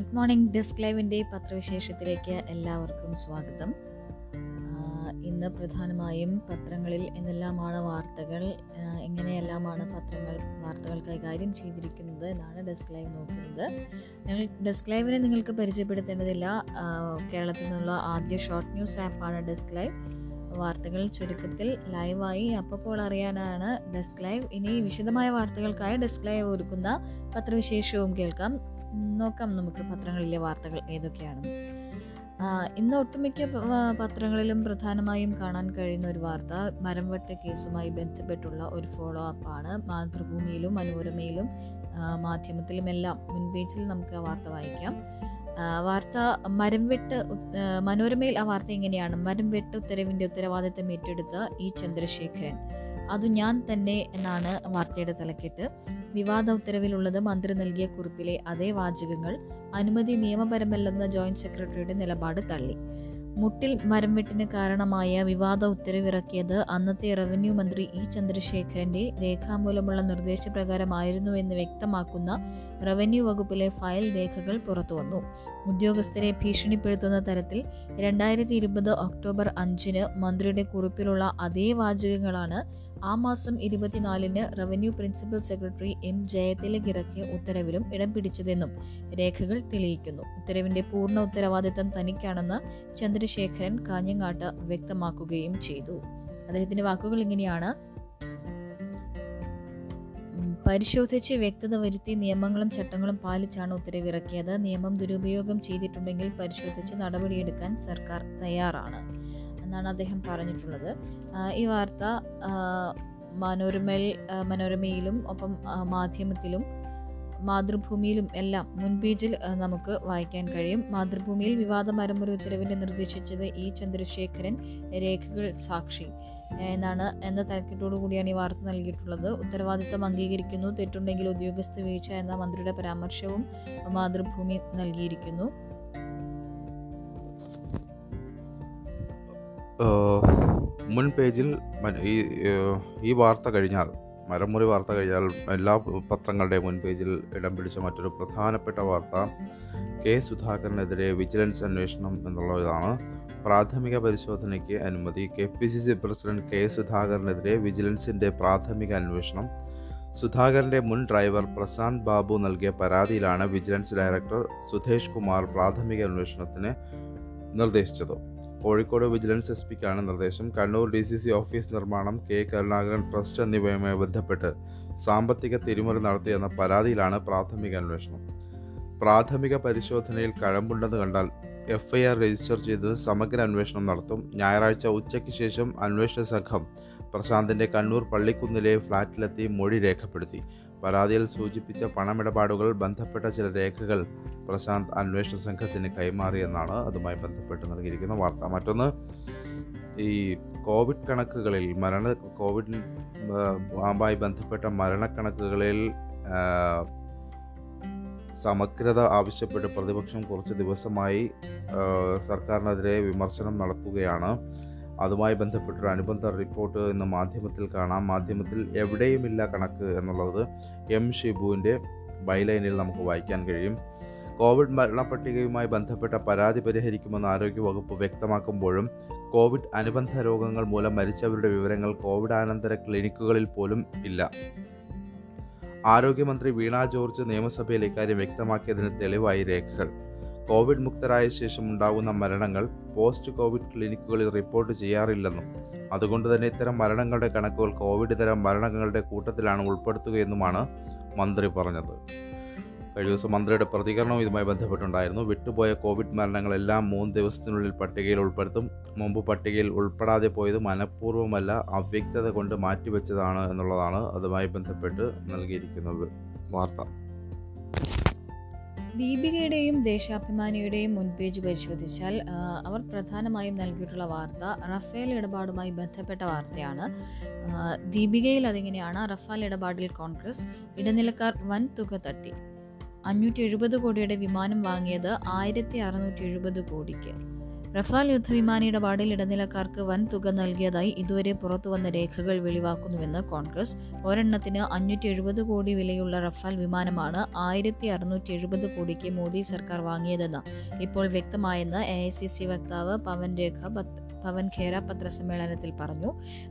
Good morning, desk ലൈവിൻ്റെ പത്രവിശേഷത്തിലേക്ക് എല്ലാവർക്കും സ്വാഗതം. ഇന്ന് പ്രധാനമായും പത്രങ്ങളിൽ എന്തെല്ലാമാണ് വാർത്തകൾ, എങ്ങനെയെല്ലാമാണ് വാർത്തകൾ കൈകാര്യം ചെയ്തിരിക്കുന്നത് എന്നാണ് ഡെസ്ക് ലൈവ് നോക്കുന്നത്. ഞങ്ങൾ ഡെസ്ക് ലൈവിനെ നിങ്ങൾക്ക് പരിചയപ്പെടുത്തേണ്ടതില്ല. കേരളത്തിൽ നിന്നുള്ള ആദ്യ ഷോർട്ട് ന്യൂസ് ആപ്പാണ് ഡെസ്ക് ലൈവ്. വാർത്തകൾ ചുരുക്കത്തിൽ ലൈവായി അപ്പോൾ അറിയാനാണ് ഡെസ്ക് ലൈവ്. ഇനി വിശദമായ വാർത്തകൾക്കായി ഡെസ്ക് ലൈവ് ഒരുക്കുന്ന പത്രവിശേഷവും കേൾക്കാം. നോക്കാം നമുക്ക് പത്രങ്ങളിലെ വാർത്തകൾ ഏതൊക്കെയാണ്. ഇന്ന് ഒട്ടുമിക്ക പത്രങ്ങളിലും പ്രധാനമായും കാണാൻ കഴിയുന്ന ഒരു വാർത്ത മരംവെട്ട് കേസുമായി ബന്ധപ്പെട്ടുള്ള ഒരു ഫോളോ അപ്പാണ്. മാതൃഭൂമിയിലും മനോരമയിലും മാധ്യമത്തിലുമെല്ലാം മുൻപേജിൽ നമുക്ക് ആ വാർത്ത വായിക്കാം. വാർത്ത മനോരമയിൽ ആ വാർത്ത എങ്ങനെയാണ്: മരംവെട്ട് ഉത്തരവിൻ്റെ ഉത്തരവാദിത്തം ഏറ്റെടുത്ത ഇ ചന്ദ്രശേഖരൻ, അതു ഞാൻ തന്നെ എന്നാണ് വാർത്തയുടെ തലക്കെട്ട്. വിവാദ ഉത്തരവിലുള്ളത് മന്ത്രി നൽകിയ കുറിപ്പിലെ അതേ വാചകങ്ങൾ. അനുമതി നിയമപരമല്ലെന്ന ജോയിന്റ് സെക്രട്ടറിയുടെ നിലപാട് തള്ളി. മുട്ടിൽ മരംവെട്ടിന് കാരണമായ വിവാദ ഉത്തരവിറക്കിയത് അന്നത്തെ റവന്യൂ മന്ത്രി ഇ ചന്ദ്രശേഖരന്റെ രേഖാമൂലമുള്ള നിർദ്ദേശപ്രകാരമായിരുന്നു എന്ന് വ്യക്തമാക്കുന്ന റവന്യൂ വകുപ്പിലെ ഫയൽ രേഖകൾ പുറത്തുവന്നു. ഉദ്യോഗസ്ഥരെ ഭീഷണിപ്പെടുത്തുന്ന തരത്തിൽ 2020 ഒക്ടോബർ 5 മന്ത്രിയുടെ കുറിപ്പിലുള്ള അതേ വാചകങ്ങളാണ് ആ മാസം 24 revenue principal secretary M Jayathilak ഇറക്കിയ ഉത്തരവിലും ഇടം പിടിച്ചതെന്നും രേഖകൾ തെളിയിക്കുന്നു. ഉത്തരവിന്റെ പൂർണ്ണ ഉത്തരവാദിത്തം തനിക്കാണെന്ന് ചന്ദ്രശേഖരൻ കാഞ്ഞങ്ങാട്ട് വ്യക്തമാക്കുകയും ചെയ്തു. അദ്ദേഹത്തിന്റെ വാക്കുകൾ ഇങ്ങനെയാണ്: പരിശോധിച്ച് വ്യക്തത വരുത്തി നിയമങ്ങളും ചട്ടങ്ങളും പാലിച്ചാണ് ഉത്തരവിറക്കിയത്. നിയമം ദുരുപയോഗം ചെയ്തിട്ടുണ്ടെങ്കിൽ പരിശോധിച്ച് നടപടിയെടുക്കാൻ സർക്കാർ തയ്യാറാണ് എന്നാണ് അദ്ദേഹം പറഞ്ഞിട്ടുള്ളത്. ഈ വാർത്ത മനോരമയിലും ഒപ്പം മാധ്യമത്തിലും മാതൃഭൂമിയിലും എല്ലാം മുൻപേജിൽ നമുക്ക് വായിക്കാൻ കഴിയും. മാതൃഭൂമിയിൽ വിവാദ മരംമുറി ഉത്തരവിനെ നിർദ്ദേശിച്ചത് ഇ ചന്ദ്രശേഖരൻ, രേഖകൾ സാക്ഷി എന്ന തലക്കെട്ടോടു കൂടിയാണ് ഈ വാർത്ത നൽകിയിട്ടുള്ളത്. ഉത്തരവാദിത്തം അംഗീകരിക്കുന്നു, തെറ്റുണ്ടെങ്കിൽ ഉദ്യോഗസ്ഥ വീഴ്ച എന്ന മന്ത്രിയുടെ പരാമർശവും മാതൃഭൂമി നൽകിയിരിക്കുന്നു. മുൻ പേജിൽ ഈ വാർത്ത കഴിഞ്ഞാൽ, മരംമുറി വാർത്ത കഴിഞ്ഞാൽ എല്ലാ പത്രങ്ങളുടെയും മുൻപേജിൽ ഇടം പിടിച്ച മറ്റൊരു പ്രധാനപ്പെട്ട വാർത്ത കെ സുധാകരനെതിരെ വിജിലൻസ് അന്വേഷണം എന്നുള്ളതാണ്. പ്രാഥമിക പരിശോധനയ്ക്ക് അനുമതി. KPCC പ്രസിഡന്റ് കെ സുധാകരനെതിരെ വിജിലൻസിൻ്റെ പ്രാഥമിക അന്വേഷണം. സുധാകരൻ്റെ മുൻ ഡ്രൈവർ പ്രശാന്ത് ബാബു നൽകിയ പരാതിയിലാണ് വിജിലൻസ് ഡയറക്ടർ സുധേഷ് കുമാർ പ്രാഥമിക അന്വേഷണത്തിന് നിർദ്ദേശിച്ചത്. കോഴിക്കോട് വിജിലൻസ് SP-ക്കാണ് നിർദ്ദേശം. കണ്ണൂർ DCC ഓഫീസ് നിർമ്മാണം, K. കരുണാകരൻ ട്രസ്റ്റ് എന്നിവയുമായി ബന്ധപ്പെട്ട് സാമ്പത്തിക തിരിമറി നടത്തിയെന്ന പരാതിയിലാണ് പ്രാഥമിക അന്വേഷണം. പ്രാഥമിക പരിശോധനയിൽ കഴമ്പുണ്ടെന്ന് കണ്ടാൽ FIR രജിസ്റ്റർ ചെയ്ത് സമഗ്ര അന്വേഷണം നടത്തും. ഞായറാഴ്ച ഉച്ചയ്ക്ക് ശേഷം അന്വേഷണ സംഘം പ്രശാന്തിൻ്റെ കണ്ണൂർ പള്ളിക്കുന്നിലെ ഫ്ളാറ്റിലെത്തി മൊഴി രേഖപ്പെടുത്തി. പരാതിയിൽ സൂചിപ്പിച്ച പണമിടപാടുകൾ, ബന്ധപ്പെട്ട ചില രേഖകൾ പ്രശാന്ത് അന്വേഷണ സംഘത്തിന് കൈമാറിയെന്നാണ് അതുമായി ബന്ധപ്പെട്ട് നൽകിയിരിക്കുന്ന വാർത്ത. മറ്റൊന്ന്, ഈ കോവിഡ് കണക്കുകളിൽ കോവിഡുമായി ബന്ധപ്പെട്ട മരണക്കണക്കുകളിൽ സമഗ്രത ആവശ്യപ്പെട്ട് പ്രതിപക്ഷം കുറച്ച് ദിവസമായി സർക്കാരിനെതിരെ വിമർശനം നടത്തുകയാണ്. അതുമായി ബന്ധപ്പെട്ടൊരു അനുബന്ധ റിപ്പോർട്ട് ഇന്ന് മാധ്യമത്തിൽ കാണാം. മാധ്യമത്തിൽ എവിടെയുമില്ല കണക്ക് എന്നുള്ളത് M. ഷിബുവിൻ്റെ ബൈലൈനിൽ നമുക്ക് വായിക്കാൻ കഴിയും. കോവിഡ് മരണപ്പട്ടികയുമായി ബന്ധപ്പെട്ട പരാതി പരിഹരിക്കുമെന്ന് ആരോഗ്യവകുപ്പ് വ്യക്തമാക്കുമ്പോഴും കോവിഡ് അനുബന്ധ രോഗങ്ങൾ മൂലം മരിച്ചവരുടെ വിവരങ്ങൾ കോവിഡാനന്തര ക്ലിനിക്കുകളിൽ പോലും ഇല്ല. ആരോഗ്യമന്ത്രി വീണ ജോർജ് നിയമസഭയിൽ ഇക്കാര്യം വ്യക്തമാക്കിയതിന് തെളിവായി രേഖകൾ. കോവിഡ് മുക്തരായ ശേഷം ഉണ്ടാകുന്ന മരണങ്ങൾ പോസ്റ്റ് കോവിഡ് ക്ലിനിക്കുകളിൽ റിപ്പോർട്ട് ചെയ്യാറില്ലെന്നും അതുകൊണ്ട് തന്നെ ഇത്തരം മരണങ്ങളുടെ കണക്കുകൾ കോവിഡ് ഇതര മരണങ്ങളുടെ കൂട്ടത്തിലാണ് ഉൾപ്പെടുത്തുകയെന്നുമാണ് മന്ത്രി പറഞ്ഞത്. കഴിഞ്ഞ ദിവസം മന്ത്രിയുടെ പ്രതികരണവും ഇതുമായി ബന്ധപ്പെട്ടുണ്ടായിരുന്നു. വിട്ടുപോയ കോവിഡ് മരണങ്ങളെല്ലാം 3 ദിവസത്തിനുള്ളിൽ പട്ടികയിൽ ഉൾപ്പെടുത്തും. മുമ്പ് പട്ടികയിൽ ഉൾപ്പെടാതെ പോയത് മനഃപൂർവ്വമല്ല, അവ്യക്തത കൊണ്ട് മാറ്റിവെച്ചതാണ് എന്നുള്ളതാണ് അതുമായി ബന്ധപ്പെട്ട് നൽകിയിരിക്കുന്ന വാർത്ത. ദീപികയുടെയും ദേശാഭിമാനിയുടെയും മുൻപേജ് പരിശോധിച്ചാൽ അവർ പ്രധാനമായും നൽകിയിട്ടുള്ള വാർത്ത റഫേൽ ഇടപാടുമായി ബന്ധപ്പെട്ട വാർത്തയാണ്. ദീപികയിൽ അതിങ്ങനെയാണ്: റഫാൽ ഇടപാടിൽ കോൺഗ്രസ്, ഇടനിലക്കാർ വൻ തുക തട്ടി. 570 കോടിയുടെ വിമാനം വാങ്ങിയത് 1670 കോടിക്ക്. റഫാൽ യുദ്ധവിമാനിയുടെ വാർഡിൽ ഇടനിലക്കാർക്ക് വൻ തുക നൽകിയതായി ഇതുവരെ പുറത്തുവന്ന രേഖകൾ വെളിവാക്കുന്നുവെന്ന് കോൺഗ്രസ്. ഒരെണ്ണത്തിന് 570 കോടി വിലയുള്ള റഫാൽ വിമാനമാണ് 1670 കോടിക്ക് മോദി സർക്കാർ വാങ്ങിയതെന്ന് ഇപ്പോൾ വ്യക്തമായെന്ന് AICC വക്താവ് പവൻ ഖേര പത്രസമ്മേളനത്തിൽ പറഞ്ഞു.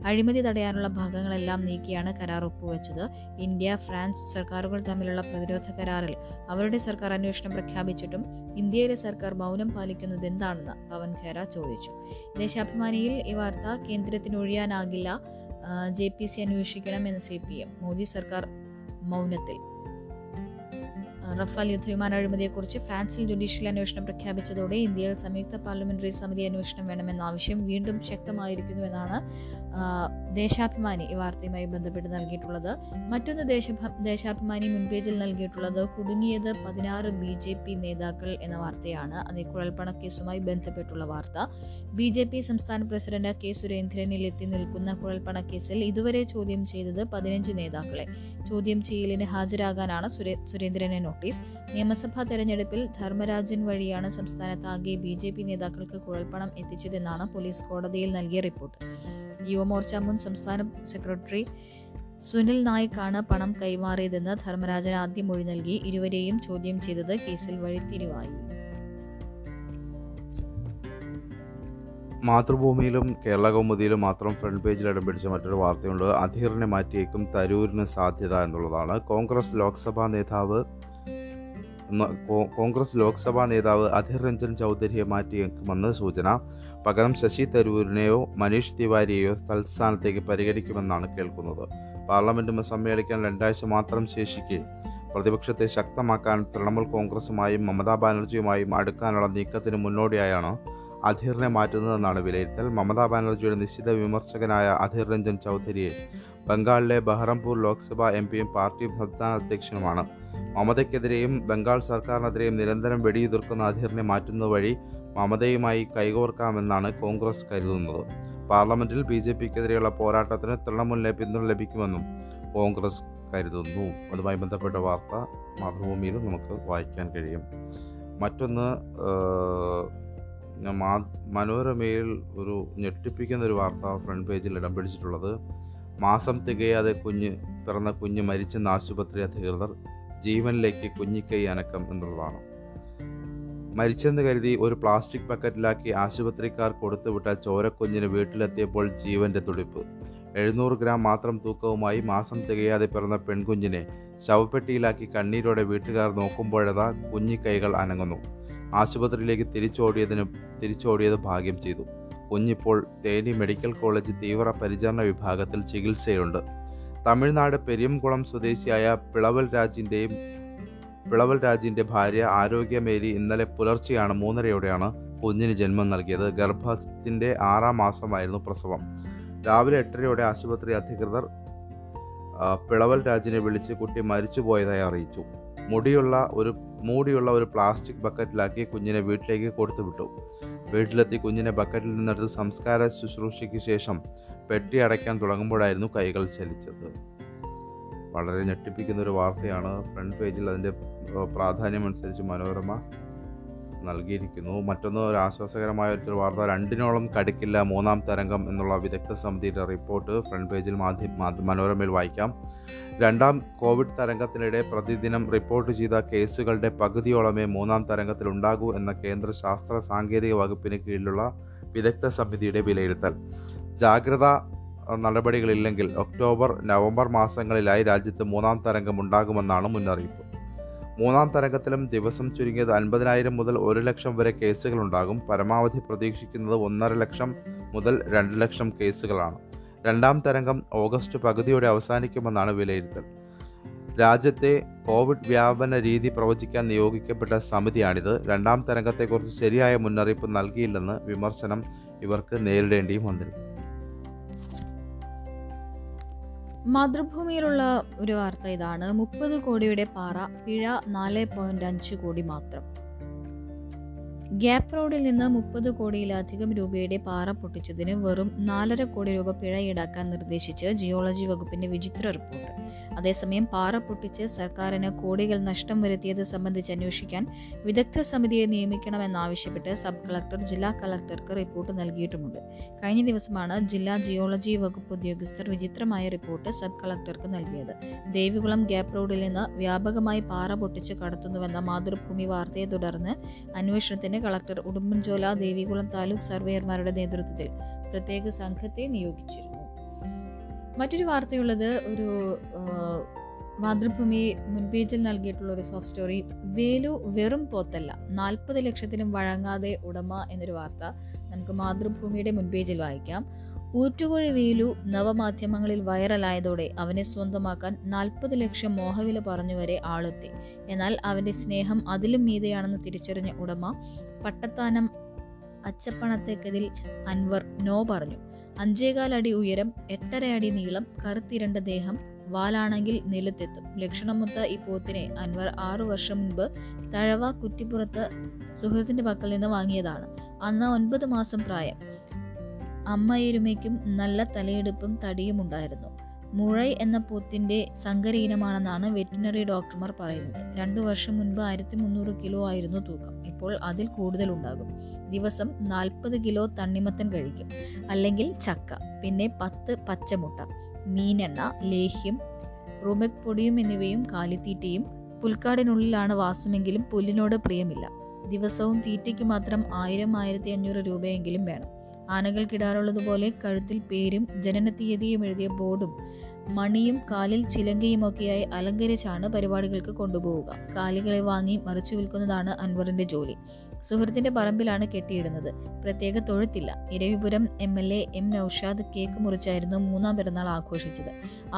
അഴിമതി തടയാനുള്ള ഭാഗങ്ങളെല്ലാം നീക്കിയാണ് കരാർ ഒപ്പുവെച്ചത്. ഇന്ത്യ ഫ്രാൻസ് സർക്കാരുകൾ തമ്മിലുള്ള പ്രതിരോധ കരാറിൽ അവരുടെ സർക്കാർ അന്വേഷണം പ്രഖ്യാപിച്ചിട്ടും ഇന്ത്യയിലെ സർക്കാർ മൗനം പാലിക്കുന്നത് എന്താണെന്ന് പവൻ ഖേര ചോദിച്ചു. ദേശാഭിമാനിയിൽ ഈ വാർത്ത കേന്ദ്രത്തിനൊഴിയാനാകില്ല, JPC അന്വേഷിക്കണമെന്ന് CPM. മോദി സർക്കാർ മൗനത്തിൽ. റഫാൽ യുദ്ധവിമാന അഴിമതിയെക്കുറിച്ച് ഫ്രാൻസിൽ ജുഡീഷ്യൽ അന്വേഷണം പ്രഖ്യാപിച്ചതോടെ ഇന്ത്യയിൽ സംയുക്ത പാർലമെന്ററി സമിതി അന്വേഷണം വേണമെന്ന ആവശ്യം വീണ്ടും ശക്തമായിരിക്കുന്നുവെന്നാണ് ദേശാഭിമാനി ഈ വാർത്തയുമായി ബന്ധപ്പെട്ട് നൽകിയിട്ടുള്ളത്. മറ്റൊന്ന് ദേശാഭിമാനി മുൻപേജിൽ നൽകിയിട്ടുള്ളത് കുടുങ്ങിയത് 16 BJP നേതാക്കൾ എന്ന വാർത്തയാണ്. അതേ കുഴൽപ്പണ കേസുമായി ബന്ധപ്പെട്ടുള്ള വാർത്ത. BJP സംസ്ഥാന പ്രസിഡന്റ് K. സുരേന്ദ്രനിൽ എത്തി നിൽക്കുന്ന കുഴൽപ്പണ കേസിൽ ഇതുവരെ ചോദ്യം ചെയ്തത് 15 നേതാക്കളെ. ചോദ്യം ചെയ്യലിന് ഹാജരാകാനാണ് സുരേന്ദ്രനെ നോട്ടീസ്. നിയമസഭാ തെരഞ്ഞെടുപ്പിൽ ധർമ്മരാജൻ വഴിയാണ് സംസ്ഥാനത്താകെ BJP നേതാക്കൾക്ക് കുഴൽപ്പണം എത്തിച്ചതെന്നാണ് പോലീസ് കോടതിയിൽ നൽകിയ റിപ്പോർട്ട്. യുവമോർച്ച മുൻ സംസ്ഥാന സെക്രട്ടറി സുനിൽ നായ്ക്കാണ് പണം കൈമാറിയതെന്ന് ധർമ്മരാജൻ ആദ്യം മൊഴി നൽകി. ഇരുവരെയും ചോദ്യം ചെയ്തത് കേസിൽ വഴിത്തിരിവായി. മാതൃഭൂമിയിലും കേരളകൗമുദിയിലും മാത്രം ഫ്രണ്ട് പേജിൽ ഇടം പിടിച്ച മറ്റൊരു വാർത്തയുണ്ട്. അധീറിനെ മാറ്റിയേക്കും, തരൂരിന് സാധ്യത എന്നുള്ളതാണ്. കോൺഗ്രസ് ലോക്സഭാ നേതാവ് അധീർ രഞ്ജൻ ചൗധരിയെ മാറ്റിയേക്കുമെന്ന് സൂചന. പകരം ശശി തരൂരിനെയോ മനീഷ് തിവാരിയെയോ തൽസ്ഥാനത്തേക്ക് പരിഗണിക്കുമെന്നാണ് കേൾക്കുന്നത്. പാർലമെൻറ് സമ്മേളിക്കാൻ 2 ആഴ്ച മാത്രം ശേഷിക്കെ പ്രതിപക്ഷത്തെ ശക്തമാക്കാൻ തൃണമൂൽ കോൺഗ്രസുമായും മമതാ ബാനർജിയുമായും അടുക്കാനുള്ള നീക്കത്തിന് മുന്നോടിയായാണ് അധീറിനെ മാറ്റുന്നതെന്നാണ് വിലയിരുത്തൽ. മമതാ ബാനർജിയുടെ നിശ്ചിത വിമർശകനായ അധീർ രഞ്ജൻ ചൗധരിയെ ബംഗാളിലെ ബഹ്റംപൂർ ലോക്സഭാ MP-യും പാർട്ടി സംസ്ഥാന അധ്യക്ഷനുമാണ്. മമതയ്ക്കെതിരെയും ബംഗാൾ സർക്കാരിനെതിരെയും നിരന്തരം വെടിയുതിർക്കുന്ന അധീറിനെ മാറ്റുന്നത് വഴി മമതയുമായി കൈകോർക്കാമെന്നാണ് കോൺഗ്രസ് കരുതുന്നത്. പാർലമെന്റിൽ BJPക്കെതിരെയുള്ള പോരാട്ടത്തിന് തൃണമൂലിനെ പിന്തുണ ലഭിക്കുമെന്നും കോൺഗ്രസ് കരുതുന്നു. അതുമായി ബന്ധപ്പെട്ട വാർത്ത മാതൃഭൂമിയിൽ നമുക്ക് വായിക്കാൻ കഴിയും. മറ്റൊന്ന് മനോരമയിൽ ഒരു ഞെട്ടിപ്പിക്കുന്നൊരു വാർത്ത ഫ്രണ്ട് പേജിൽ ഇടം പിടിച്ചിട്ടുള്ളത്. മാസം തികയാതെ പിറന്ന കുഞ്ഞ് മരിച്ചെന്ന ആശുപത്രി അധികൃതർ, ജീവനിലേക്ക് കുഞ്ഞിക്കൈ അനക്കം എന്നുള്ളതാണ്. മരിച്ചെന്ന് കരുതി ഒരു പ്ലാസ്റ്റിക് ബക്കറ്റിലാക്കി ആശുപത്രിക്കാർ കൊടുത്തുവിട്ട ചോരക്കുഞ്ഞിന് വീട്ടിലെത്തിയപ്പോൾ ജീവന്റെ തുടിപ്പ്. 700 ഗ്രാം മാത്രം തൂക്കവുമായി മാസം തികയാതെ പിറന്ന പെൺകുഞ്ഞിനെ ശവപ്പെട്ടിയിലാക്കി കണ്ണീരോടെ വീട്ടുകാർ നോക്കുമ്പോഴതാ കുഞ്ഞിക്കൈകൾ അനങ്ങുന്നു. ആശുപത്രിയിലേക്ക് തിരിച്ചോടിയത് ഭാഗ്യം ചെയ്തു. കുഞ്ഞിപ്പോൾ തേനി മെഡിക്കൽ കോളേജ് തീവ്ര പരിചരണ വിഭാഗത്തിൽ ചികിത്സയുണ്ട്. തമിഴ്നാട് പെരിയംകുളം സ്വദേശിയായ പിളവൽ രാജിൻ്റെ ഭാര്യ ആരോഗ്യമേരി ഇന്നലെ പുലർച്ചെയാണ് 3:30 കുഞ്ഞിന് ജന്മം നൽകിയത്. ഗർഭത്തിൻ്റെ 6-ാം മാസമായിരുന്നു പ്രസവം. രാവിലെ 8:30 ആശുപത്രി അധികൃതർ പിളവൽ രാജിനെ വിളിച്ച് കുട്ടി മരിച്ചുപോയതായി അറിയിച്ചു. മൂടിയുള്ള ഒരു പ്ലാസ്റ്റിക് ബക്കറ്റിലാക്കി കുഞ്ഞിനെ വീട്ടിലേക്ക് കൊടുത്തുവിട്ടു. വീട്ടിലെത്തി കുഞ്ഞിനെ ബക്കറ്റിൽ നിന്നെടുത്ത് സംസ്കാര ശുശ്രൂഷയ്ക്ക് ശേഷം പെട്ടി അടയ്ക്കാൻ തുടങ്ങുമ്പോഴായിരുന്നു കൈകൾ ചലിച്ചത്. വളരെ ഞെട്ടിപ്പിക്കുന്നൊരു വാർത്തയാണ്. ഫ്രണ്ട് പേജിൽ അതിൻ്റെ പ്രാധാന്യമനുസരിച്ച് മനോരമ നൽകിയിരിക്കുന്നു. മറ്റൊന്ന് ഒരു ആശ്വാസകരമായ ഒരു വാർത്ത, 2-നോളം കടുക്കില്ല മൂന്നാം തരംഗം എന്നുള്ള വിദഗ്ധ സമിതിയുടെ റിപ്പോർട്ട് ഫ്രണ്ട് പേജിൽ മനോരമയിൽ വായിക്കാം. 2ാം കോവിഡ് തരംഗത്തിനിടെ പ്രതിദിനം റിപ്പോർട്ട് ചെയ്ത കേസുകളുടെ പകുതിയോളമേ 3ാം തരംഗത്തിലുണ്ടാകൂ എന്ന കേന്ദ്ര ശാസ്ത്ര സാങ്കേതിക വകുപ്പിന് കീഴിലുള്ള വിദഗ്ധ സമിതിയുടെ വിലയിരുത്തൽ. ജാഗ്രതാ നടപടികളില്ലെങ്കിൽ ഒക്ടോബർ-നവംബർ മാസങ്ങളിലായി രാജ്യത്ത് 3ാം തരംഗം ഉണ്ടാകുമെന്നാണ് മുന്നറിയിപ്പ്. 3ാം തരംഗത്തിലും ദിവസം ചുരുങ്ങിയത് 50,000 മുതൽ 1 ലക്ഷം വരെ കേസുകളുണ്ടാകും. പരമാവധി പ്രതീക്ഷിക്കുന്നത് 1.5 ലക്ഷം മുതൽ 2 ലക്ഷം കേസുകളാണ്. 2ാം തരംഗം ഓഗസ്റ്റ് പകുതിയോടെ അവസാനിക്കുമെന്നാണ് വിലയിരുത്തൽ. രാജ്യത്തെ കോവിഡ് വ്യാപന രീതി പ്രവചിക്കാൻ നിയോഗിക്കപ്പെട്ട സമിതിയാണിത്. 2ാം തരംഗത്തെക്കുറിച്ച് ശരിയായ മുന്നറിയിപ്പ് നൽകിയില്ലെന്ന് വിമർശനം ഇവർക്ക് നേരിടേണ്ടിയും വന്നിരുന്നു. മാതൃഭൂമിയിലുള്ള ഒരു വാർത്ത ഇതാണ്. 30 കോടിയുടെ പാറ, പിഴ 4.5 കോടി മാത്രം. ഗ്യാപ്പ് റോഡിൽ നിന്ന് 30 കോടിയിലധികം രൂപയുടെ പാറ പൊട്ടിച്ചതിന് വെറും 4.5 കോടി രൂപ പിഴ ഈടാക്കാൻ നിർദ്ദേശിച്ച് ജിയോളജി വകുപ്പിന്റെ വിചിത്ര റിപ്പോർട്ട്. അതേസമയം പാറ പൊട്ടിച്ച് സർക്കാരിന് കോടികൾ നഷ്ടം വരുത്തിയത് സംബന്ധിച്ച് അന്വേഷിക്കാൻ വിദഗ്ധ സമിതിയെ നിയമിക്കണമെന്നാവശ്യപ്പെട്ട് സബ് കളക്ടർ ജില്ലാ കളക്ടർക്ക് റിപ്പോർട്ട് നൽകിയിട്ടുമുണ്ട്. കഴിഞ്ഞ ദിവസമാണ് ജില്ലാ ജിയോളജി വകുപ്പ് ഉദ്യോഗസ്ഥർ വിചിത്രമായ റിപ്പോർട്ട് സബ് കളക്ടർക്ക് നൽകിയത്. ദേവികുളം ഗ്യാപ് റോഡിൽ നിന്ന് വ്യാപകമായി പാറ പൊട്ടിച്ച് കടത്തുന്നുവെന്ന മാതൃഭൂമി വാർത്തയെ തുടർന്ന് അന്വേഷണത്തിന് കളക്ടർ ഉടുമ്പൻചോല ദേവികുളം താലൂക്ക് സർവേയർമാരുടെ നേതൃത്വത്തിൽ പ്രത്യേക സംഘത്തെ നിയോഗിച്ചിരുന്നു. മറ്റൊരു വാർത്തയുള്ളത് ഒരു മാതൃഭൂമി മുൻപേജിൽ നൽകിയിട്ടുള്ള ഒരു സോഫ്റ്റ് സ്റ്റോറി, വേലു വെറും പോത്തല്ല 40 ലക്ഷത്തിനും വഴങ്ങാതെ ഉടമ എന്നൊരു വാർത്ത നമുക്ക് മാതൃഭൂമിയുടെ മുൻപേജിൽ വായിക്കാം. ഊറ്റുകോഴി വേലു നവമാധ്യമങ്ങളിൽ വൈറലായതോടെ അവനെ സ്വന്തമാക്കാൻ 40 ലക്ഷം മോഹവില പറഞ്ഞുവരെ ആളെത്തി. എന്നാൽ അവന്റെ സ്നേഹം അതിലും മീതെയാണെന്ന് തിരിച്ചറിഞ്ഞ ഉടമ പട്ടത്താനം അച്ചപ്പണത്തേക്കതിൽ അൻവർ നോ പറഞ്ഞു. 5.25 അടി ഉയരം, 8.5 അടി നീളം, കറുത്തിരണ്ട ദേഹം, വാലാണെങ്കിൽ നിലത്തെത്തും ലക്ഷണമൊത്ത ഈ പോത്തിനെ അൻവർ 6 വർഷം മുൻപ് തഴവ കുറ്റിപ്പുറത്ത് സുഹൃത്തിന്റെ പക്കൽ നിന്ന് വാങ്ങിയതാണ്. അന്ന് 9 മാസം പ്രായം. അമ്മയെരുമയ്ക്കും നല്ല തലയെടുപ്പും തടിയും ഉണ്ടായിരുന്നു. മുഴൈ എന്ന പോത്തിന്റെ സങ്കര ഇനമാണെന്നാണ് വെറ്റിനറി ഡോക്ടർമാർ പറയുന്നത്. 2 വർഷം മുൻപ് 1300 കിലോ ആയിരുന്നു തൂക്കം. ഇപ്പോൾ അതിൽ കൂടുതലുണ്ടാകും. ദിവസം 40 കിലോ തണ്ണിമത്തൻ കഴിക്കും, അല്ലെങ്കിൽ ചക്ക. പിന്നെ 10 പച്ചമുട്ട, മീനെണ്ണ, ലേഹ്യം, റുമെക് പൊടിയും എന്നിവയും കാലിത്തീറ്റയും. പുൽക്കാടിനുള്ളിലാണ് വാസമെങ്കിലും പുല്ലിനോട് പ്രിയമില്ല. ദിവസവും തീറ്റയ്ക്ക് മാത്രം 1000-1500 രൂപയെങ്കിലും വേണം. ആനകൾക്കിടാറുള്ളതുപോലെ കഴുത്തിൽ പേരും ജനനത്തീയതിയും എഴുതിയ ബോർഡും മണിയും കാലിൽ ചിലങ്കയുമൊക്കെയായി അലങ്കരിച്ചാണ് പരിപാടികൾക്ക് കൊണ്ടുപോവുക. കാലികളെ വാങ്ങി മറിച്ചു വിൽക്കുന്നതാണ് അൻവറിന്റെ ജോലി. സുഹൃത്തിന്റെ പറമ്പിലാണ് കെട്ടിയിടുന്നത്. പ്രത്യേക തൊഴുത്തില്ല. Eravipuram MLA M Noushad cake മുറിച്ചായിരുന്നു 3-ാം പിറന്നാൾ ആഘോഷിച്ചത്.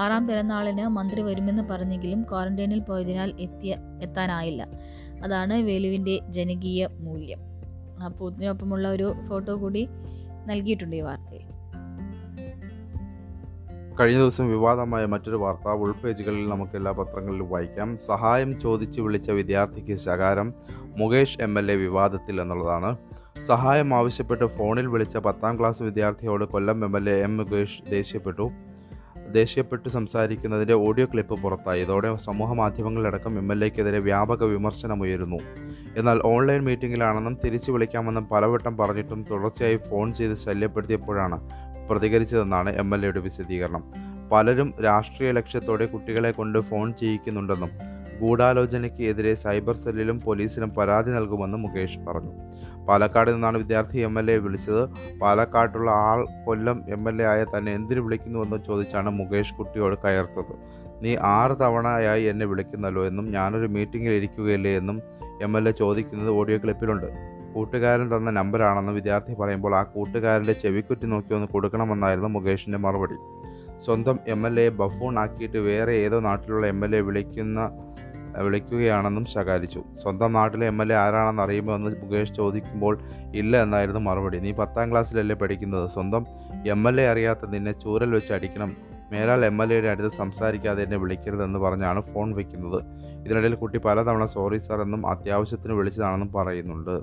6-ാം പിറന്നാളിന് മന്ത്രി വരുമെന്ന് പറഞ്ഞെങ്കിലും ക്വാറന്റൈനിൽ പോയതിനാൽ എത്താനായില്ല. അതാണ് വേലുവിന്റെ ജനകീയ മൂല്യം. അപ്പോൾ ഇതിനൊപ്പമുള്ള ഒരു ഫോട്ടോ കൂടി നൽകിയിട്ടുണ്ട് ഈ വാർത്തയിൽ. കഴിഞ്ഞ ദിവസം വിവാദമായ മറ്റൊരു വാർത്ത ഉൾപേജുകളിൽ നമുക്ക് എല്ലാ പത്രങ്ങളിലും വായിക്കാം. സഹായം ചോദിച്ചു വിളിച്ച വിദ്യാർത്ഥിക്ക് ശകാരം, മുകേഷ് MLA വിവാദത്തിൽ എന്നുള്ളതാണ്. സഹായം ആവശ്യപ്പെട്ട് ഫോണിൽ വിളിച്ച 10-ാം ക്ലാസ് വിദ്യാർത്ഥിയോട് കൊല്ലം MLA M മുകേഷ് ദേഷ്യപ്പെട്ടു സംസാരിക്കുന്നതിൻ്റെ ഓഡിയോ ക്ലിപ്പ് പുറത്തായി. ഇതോടെ സമൂഹമാധ്യമങ്ങളിലടക്കം MLAക്കെതിരെ വ്യാപക വിമർശനമുയരുന്നു. എന്നാൽ ഓൺലൈൻ മീറ്റിംഗിലാണെന്നും തിരിച്ചു വിളിക്കാമെന്നും പലവട്ടം പറഞ്ഞിട്ടും തുടർച്ചയായി ഫോൺ ചെയ്ത് ശല്യപ്പെടുത്തിയപ്പോഴാണ് പ്രതികരിച്ചതെന്നാണ് MLAയുടെ വിശദീകരണം. പലരും രാഷ്ട്രീയ ലക്ഷ്യത്തോടെ കുട്ടികളെ കൊണ്ട് ഫോൺ ചെയ്യിക്കുന്നുണ്ടെന്നും ഗൂഢാലോചനയ്ക്ക് എതിരെ സൈബർ സെല്ലിലും പോലീസിലും പരാതി നൽകുമെന്നും മുകേഷ് പറഞ്ഞു. പാലക്കാട് നിന്നാണ് വിദ്യാർത്ഥി MLA വിളിച്ചത്. പാലക്കാട്ടുള്ള ആൾ കൊല്ലം MLA ആയ തന്നെ എന്തിനു വിളിക്കുന്നുവെന്ന് ചോദിച്ചാണ് മുകേഷ് കുട്ടിയോട് കയർത്തത്. നീ 6 തവണയായി എന്നെ വിളിക്കുന്നല്ലോ എന്നും ഞാനൊരു മീറ്റിങ്ങിൽ ഇരിക്കുകയില്ലേ എന്നും MLA ചോദിക്കുന്നത് ഓഡിയോ ക്ലിപ്പിലുണ്ട്. കൂട്ടുകാരൻ തന്ന നമ്പരാണെന്ന് വിദ്യാർത്ഥി പറയുമ്പോൾ ആ കൂട്ടുകാരൻ്റെ ചെവിക്കുറ്റി നോക്കി ഒന്ന് കൊടുക്കണമെന്നായിരുന്നു മുകേഷിൻ്റെ മറുപടി. സ്വന്തം MLA ബഫൂൺ ആക്കിയിട്ട് വേറെ ഏതോ നാട്ടിലുള്ള MLA വിളിക്കുകയാണെന്നും ശകാരിച്ചു. സ്വന്തം നാട്ടിലെ MLA ആരാണെന്ന് അറിയുമോ എന്ന് മുകേഷ് ചോദിക്കുമ്പോൾ ഇല്ല എന്നായിരുന്നു മറുപടി. നീ 10-ാം ക്ലാസ്സിലല്ലേ പഠിക്കുന്നത്, സ്വന്തം MLA അറിയാത്ത നിന്നെ ചൂരൽ വെച്ച് അടിക്കണം. മേലാൽ MLAയുടെ അടുത്ത് സംസാരിക്കാതെ എന്നെ വിളിക്കരുതെന്ന് പറഞ്ഞാണ് ഫോൺ വയ്ക്കുന്നത്. ഇതിനിടയിൽ കുട്ടി പലതവണ സോറി സാർ എന്നും അത്യാവശ്യത്തിന് വിളിച്ചതാണെന്നും പറയുന്നുണ്ട്.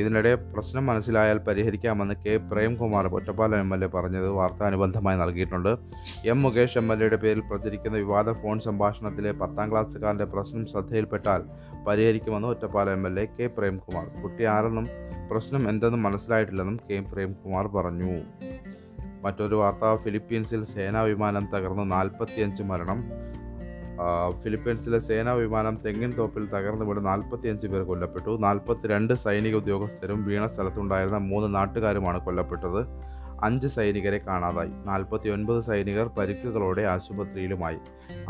ഇതിനിടെ പ്രശ്നം മനസ്സിലായാൽ പരിഹരിക്കാമെന്ന് K. പ്രേംകുമാർ ഒറ്റപ്പാലം MLA പറഞ്ഞത് വാർത്താനുബന്ധമായി നൽകിയിട്ടുണ്ട്. M. മുകേഷ് MLAയുടെ പേരിൽ പ്രചരിക്കുന്ന വിവാദ ഫോൺ സംഭാഷണത്തിലെ 10-ാം ക്ലാസ്സുകാരൻ്റെ പ്രശ്നം ശ്രദ്ധയിൽപ്പെട്ടാൽ പരിഹരിക്കുമെന്ന് ഒറ്റപ്പാലം MLA K. പ്രേംകുമാർ. കുട്ടി ആരെന്നും പ്രശ്നം എന്തെന്നും മനസ്സിലായിട്ടില്ലെന്നും K. പ്രേംകുമാർ പറഞ്ഞു. മറ്റൊരു വാർത്ത, ഫിലിപ്പീൻസിൽ സേനാ വിമാനം തകർന്ന് 45 മരണം. ഫിലിപ്പീൻസിലെ സേനാ വിമാനം തെങ്ങിൻ തോപ്പിൽ തകർന്നു വീണ് 45 പേർ കൊല്ലപ്പെട്ടു. 42 സൈനിക ഉദ്യോഗസ്ഥരും വീണ സ്ഥലത്തുണ്ടായിരുന്ന 3 നാട്ടുകാരുമാണ് കൊല്ലപ്പെട്ടത്. 5 സൈനികരെ കാണാതായി. 49 സൈനികർ പരിക്കുകളോടെ ആശുപത്രിയിലുമായി.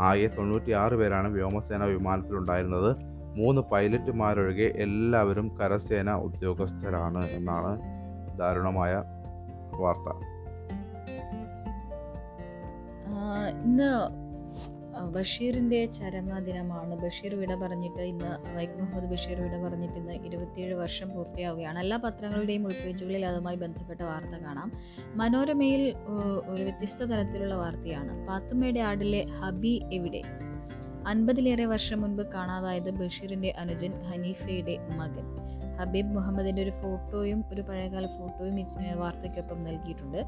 ആകെ 96 പേരാണ് വ്യോമസേനാ വിമാനത്തിലുണ്ടായിരുന്നത്. 3 പൈലറ്റുമാരൊഴികെ എല്ലാവരും കരസേന ഉദ്യോഗസ്ഥരാണ് എന്നാണ് ദാരുണമായ വാർത്ത. ഇന്ന് ബഷീറിൻ്റെ ചരമദിനമാണ്. ബഷീർ വിട പറഞ്ഞിട്ട് ഇന്ന് വൈക്കം മുഹമ്മദ് ബഷീർ വിട പറഞ്ഞിട്ട് ഇന്ന് 27 വർഷം പൂർത്തിയാവുകയാണ്. എല്ലാ പത്രങ്ങളുടെയും ഉൾപേജുകളിൽ അതുമായി ബന്ധപ്പെട്ട വാർത്ത കാണാം. മനോരമയിൽ ഒരു വ്യത്യസ്ത തരത്തിലുള്ള വാർത്തയാണ്. പാത്തുമ്മയുടെ ആടിലെ ഹബി എവിടെ? 50-ലേറെ വർഷം മുൻപ് കാണാതായത് ബഷീറിൻ്റെ അനുജൻ ഹനീഫയുടെ മകൻ ഹബീബ് മുഹമ്മദിൻ്റെ ഒരു ഫോട്ടോയും ഒരു പഴയകാല ഫോട്ടോയും വാർത്തയ്ക്കൊപ്പം നൽകിയിട്ടുണ്ട്.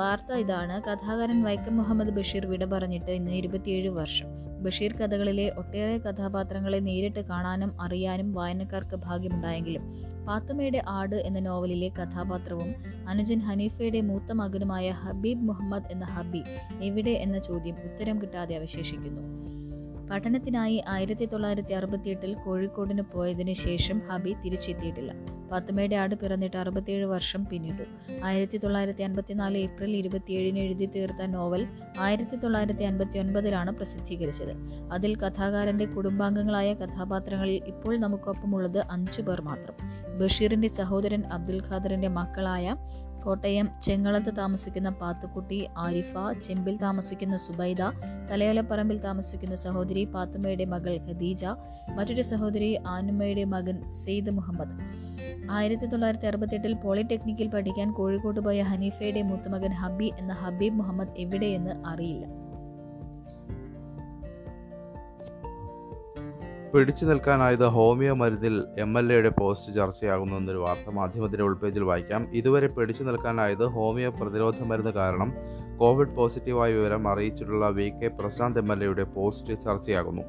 വാർത്ത ഇതാണ്: കഥാകാരൻ വൈക്കം മുഹമ്മദ് ബഷീർ വിട പറഞ്ഞിട്ട് ഇന്ന് 27 വർഷം. ബഷീർ കഥകളിലെ ഒട്ടേറെ കഥാപാത്രങ്ങളെ നേരിട്ട് കാണാനും അറിയാനും വായനക്കാർക്ക് ഭാഗ്യമുണ്ടായെങ്കിലും പാത്തുമ്മയുടെ ആട് എന്ന നോവലിലെ കഥാപാത്രവും അനുജൻ ഹനീഫയുടെ മൂത്ത മകനുമായ ഹബീബ് മുഹമ്മദ് എന്ന ഹബി എവിടെ എന്ന ചോദ്യം ഉത്തരം കിട്ടാതെ അവശേഷിക്കുന്നു. പഠനത്തിനായി 1968-ൽ കോഴിക്കോടിന് പോയതിനു ശേഷം ഹബി തിരിച്ചെത്തിയിട്ടില്ല. പാത്തുമ്മയുടെ ആട് പിറന്നിട്ട് 67 വർഷം പിന്നിട്ടു. 1954 ഏപ്രിൽ 27-ന് എഴുതി തീർത്ത നോവൽ 1959-ലാണ് പ്രസിദ്ധീകരിച്ചത്. അതിൽ കഥാകാരൻ്റെ കുടുംബാംഗങ്ങളായ കഥാപാത്രങ്ങളിൽ ഇപ്പോൾ നമുക്കൊപ്പമുള്ളത് 5 പേർ മാത്രം. ബഷീറിൻ്റെ സഹോദരൻ അബ്ദുൽ ഖാദറിൻ്റെ മക്കളായ കോട്ടയം ചെങ്ങളത്ത് താമസിക്കുന്ന പാത്തുക്കുട്ടി, ആരിഫ, ചെമ്പിൽ താമസിക്കുന്ന സുബൈദ, തലയോലപ്പറമ്പിൽ താമസിക്കുന്ന സഹോദരി പാത്തുമ്മയുടെ മകൾ ഖദീജ, മറ്റൊരു സഹോദരി ആനുമ്മയുടെ മകൻ സെയ്ദ് മുഹമ്മദ്. 1968-ൽ പോളിടെക്നിക്കിൽ പഠിക്കാൻ കോഴിക്കോട് പോയ ഹനീഫയുടെ മൂത്തമകൻ ഹബി എന്ന ഹബീബ് മുഹമ്മദ് എവിടെയെന്ന് അറിയില്ല. പിടിച്ചു നിൽക്കാനായത് ഹോമിയോ മരുന്നിൽ MLAയുടെ പോസ്റ്റ് ചർച്ചയാകുന്നൊരു വാർത്ത മാധ്യമത്തിൻ്റെ ഉൾപേജിൽ വായിക്കാം. ഇതുവരെ പിടിച്ചു നിൽക്കാനായത് ഹോമിയോ പ്രതിരോധ മരുന്ന് കാരണം കോവിഡ് പോസിറ്റീവായ വിവരം അറിയിച്ചിട്ടുള്ള VK പ്രശാന്ത് MLAയുടെ പോസ്റ്റ് ചർച്ചയാകുന്നു.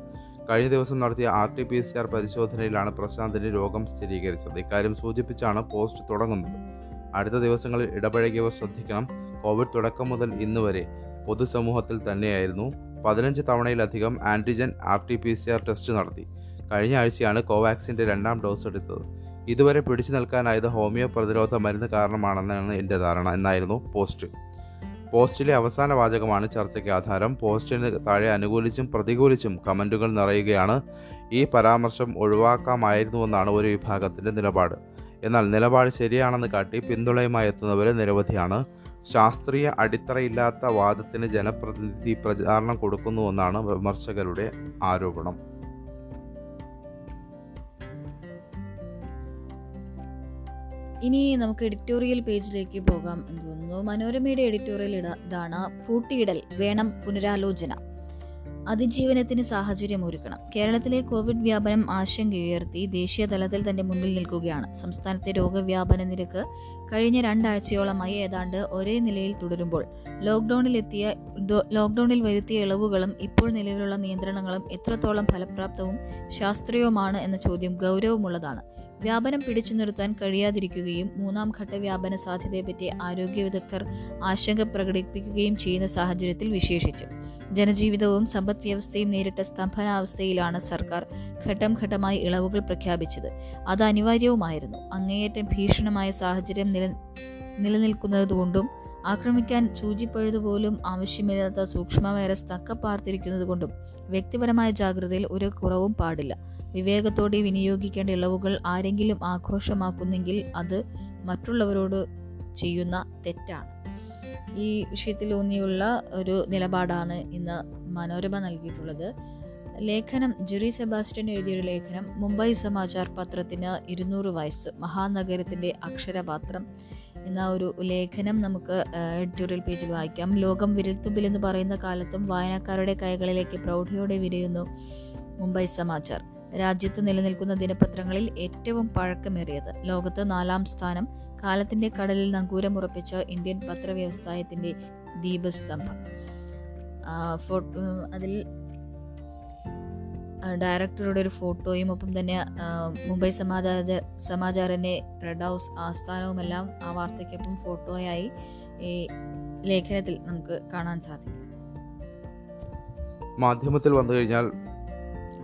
കഴിഞ്ഞ ദിവസം നടത്തിയ RT-PCR പരിശോധനയിലാണ് പ്രശാന്തിന് രോഗം സ്ഥിരീകരിച്ചത്. ഇക്കാര്യം സൂചിപ്പിച്ചാണ് പോസ്റ്റ് തുടങ്ങുന്നത്. അടുത്ത ദിവസങ്ങളിൽ ഇടപഴകിയവർ ശ്രദ്ധിക്കണം. കോവിഡ് തുടക്കം മുതൽ ഇന്ന് വരെ പൊതുസമൂഹത്തിൽ തന്നെയായിരുന്നു. 15 തവണയിലധികം ആൻറ്റിജൻ RT-PCR ടെസ്റ്റ് നടത്തി. കഴിഞ്ഞ ആഴ്ചയാണ് കോവാക്സിൻ്റെ 2ാം ഡോസ് എടുത്തത്. ഇതുവരെ പിടിച്ചു നിൽക്കാനായത് ഹോമിയോ പ്രതിരോധ മരുന്ന് കാരണമാണെന്നാണ് എൻ്റെ ധാരണ എന്നായിരുന്നു പോസ്റ്റ്. പോസ്റ്റിലെ അവസാന വാചകമാണ് ചർച്ചയ്ക്ക് ആധാരം. പോസ്റ്റിന് താഴെ അനുകൂലിച്ചും പ്രതികൂലിച്ചും കമൻറ്റുകൾ നിറയുകയാണ്. ഈ പരാമർശം ഒഴിവാക്കാമായിരുന്നുവെന്നാണ് ഒരു വിഭാഗത്തിൻ്റെ നിലപാട്. എന്നാൽ നിലപാട് ശരിയാണെന്ന് കാട്ടി പിന്തുണയുമായി എത്തുന്നവരെ നിരവധിയാണ്. ശാസ്ത്രീയ അടിത്തറയില്ലാത്ത വാദത്തിന് ജനപ്രതിനിധി പ്രചാരണം കൊടുക്കുന്നുവെന്നാണ് വിമർശകരുടെ ആരോപണം. ഇനി നമുക്ക് എഡിറ്റോറിയൽ പേജിലേക്ക് പോകാം എന്ന് തോന്നുന്നു. മനോരമയുടെ എഡിറ്റോറിയൽ ഇതാണ്: പൂട്ടിയിടൽ വേണം പുനരാലോചന, അതിജീവനത്തിന് സാഹചര്യം ഒരുക്കണം. കേരളത്തിലെ കോവിഡ് വ്യാപനം ആശങ്കയുയർത്തി ദേശീയ തലത്തിൽ തന്നെ മുന്നിൽ നിൽക്കുകയാണ്. സംസ്ഥാനത്തെ രോഗവ്യാപന നിരക്ക് കഴിഞ്ഞ 2 ആഴ്ചയോളമായി ഏതാണ്ട് ഒരേ നിലയിൽ തുടരുമ്പോൾ ലോക്ക്ഡൌണിൽ വരുത്തിയ ഇളവുകളും ഇപ്പോൾ നിലവിലുള്ള നിയന്ത്രണങ്ങളും എത്രത്തോളം ഫലപ്രാപ്തവും ശാസ്ത്രീയവുമാണ് എന്ന ചോദ്യം ഗൗരവമുള്ളതാണ്. വ്യാപനം പിടിച്ചു നിർത്താൻ കഴിയാതിരിക്കുകയും 3ാം ഘട്ട വ്യാപന സാധ്യതയെപ്പറ്റി ആരോഗ്യ വിദഗ്ധർ ആശങ്ക പ്രകടിപ്പിക്കുകയും ചെയ്യുന്ന സാഹചര്യത്തിൽ വിശേഷിച്ചു ജനജീവിതവും സമ്പദ് വ്യവസ്ഥയും നേരിട്ട സ്തംഭനാവസ്ഥയിലാണ് സർക്കാർ ഘട്ടം ഘട്ടമായി ഇളവുകൾ പ്രഖ്യാപിച്ചത്. അത് അനിവാര്യവുമായിരുന്നു. അങ്ങേയറ്റം ഭീഷണമായ സാഹചര്യം നിലനിൽക്കുന്നതുകൊണ്ടും ആക്രമിക്കാൻ സൂചിപ്പഴുതുപോലും ആവശ്യമില്ലാത്ത സൂക്ഷ്മ വൈറസ് തക്കപ്പാർത്തിരിക്കുന്നതുകൊണ്ടും വ്യക്തിപരമായ ജാഗ്രതയിൽ ഒരു കുറവും പാടില്ല. വിവേകത്തോടെ വിനിയോഗിക്കേണ്ട ഇളവുകൾ ആരെങ്കിലും ആഘോഷമാക്കുന്നെങ്കിൽ അത് മറ്റുള്ളവരോട് ചെയ്യുന്ന തെറ്റാണ്. ഈ വിഷയത്തിൽ ഊന്നിയുള്ള ഒരു നിലപാടാണ് ഇന്ന് മനോരമ നൽകിയിട്ടുള്ളത്. ലേഖനം ജെറി സെബാസ്റ്റ്യൻ എഴുതിയൊരു ലേഖനം. മുംബൈ സമാചാർ പത്രത്തിന് 200 വയസ്സ്, മഹാനഗരത്തിൻ്റെ അക്ഷരപാത്രം എന്ന ഒരു ലേഖനം നമുക്ക് എഡിറ്റോറിയൽ പേജിൽ വായിക്കാം. ലോകം വിരൽത്തുമ്പിലെന്ന് പറയുന്ന കാലത്തും വായനക്കാരുടെ കൈകളിലേക്ക് പ്രൗഢിയോടെ വിരിയുന്നു മുംബൈ സമാചാർ. രാജ്യത്ത് നിലനിൽക്കുന്ന ദിനപത്രങ്ങളിൽ ഏറ്റവും പഴക്കമേറിയത്, ലോകത്ത് 4ാം സ്ഥാനം, കാലത്തിന്റെ കടലിൽ നങ്കൂരമുറപ്പിച്ച ഇന്ത്യൻ പത്രവ്യവസായത്തിന്റെ ദീപസ്തംഭം. അതിൽ ഡയറക്ടറുടെ ഒരു ഫോട്ടോയും ഒപ്പം തന്നെ മുംബൈ സമാചാറിന്റെ റെഡ് ഹൗസ് ആസ്ഥാനവുമെല്ലാം ആ വാർത്തയ്ക്കൊപ്പം ഫോട്ടോയായി ഈ ലേഖനത്തിൽ നമുക്ക് കാണാൻ സാധിക്കും. മാധ്യമത്തിൽ വന്നു കഴിഞ്ഞാൽ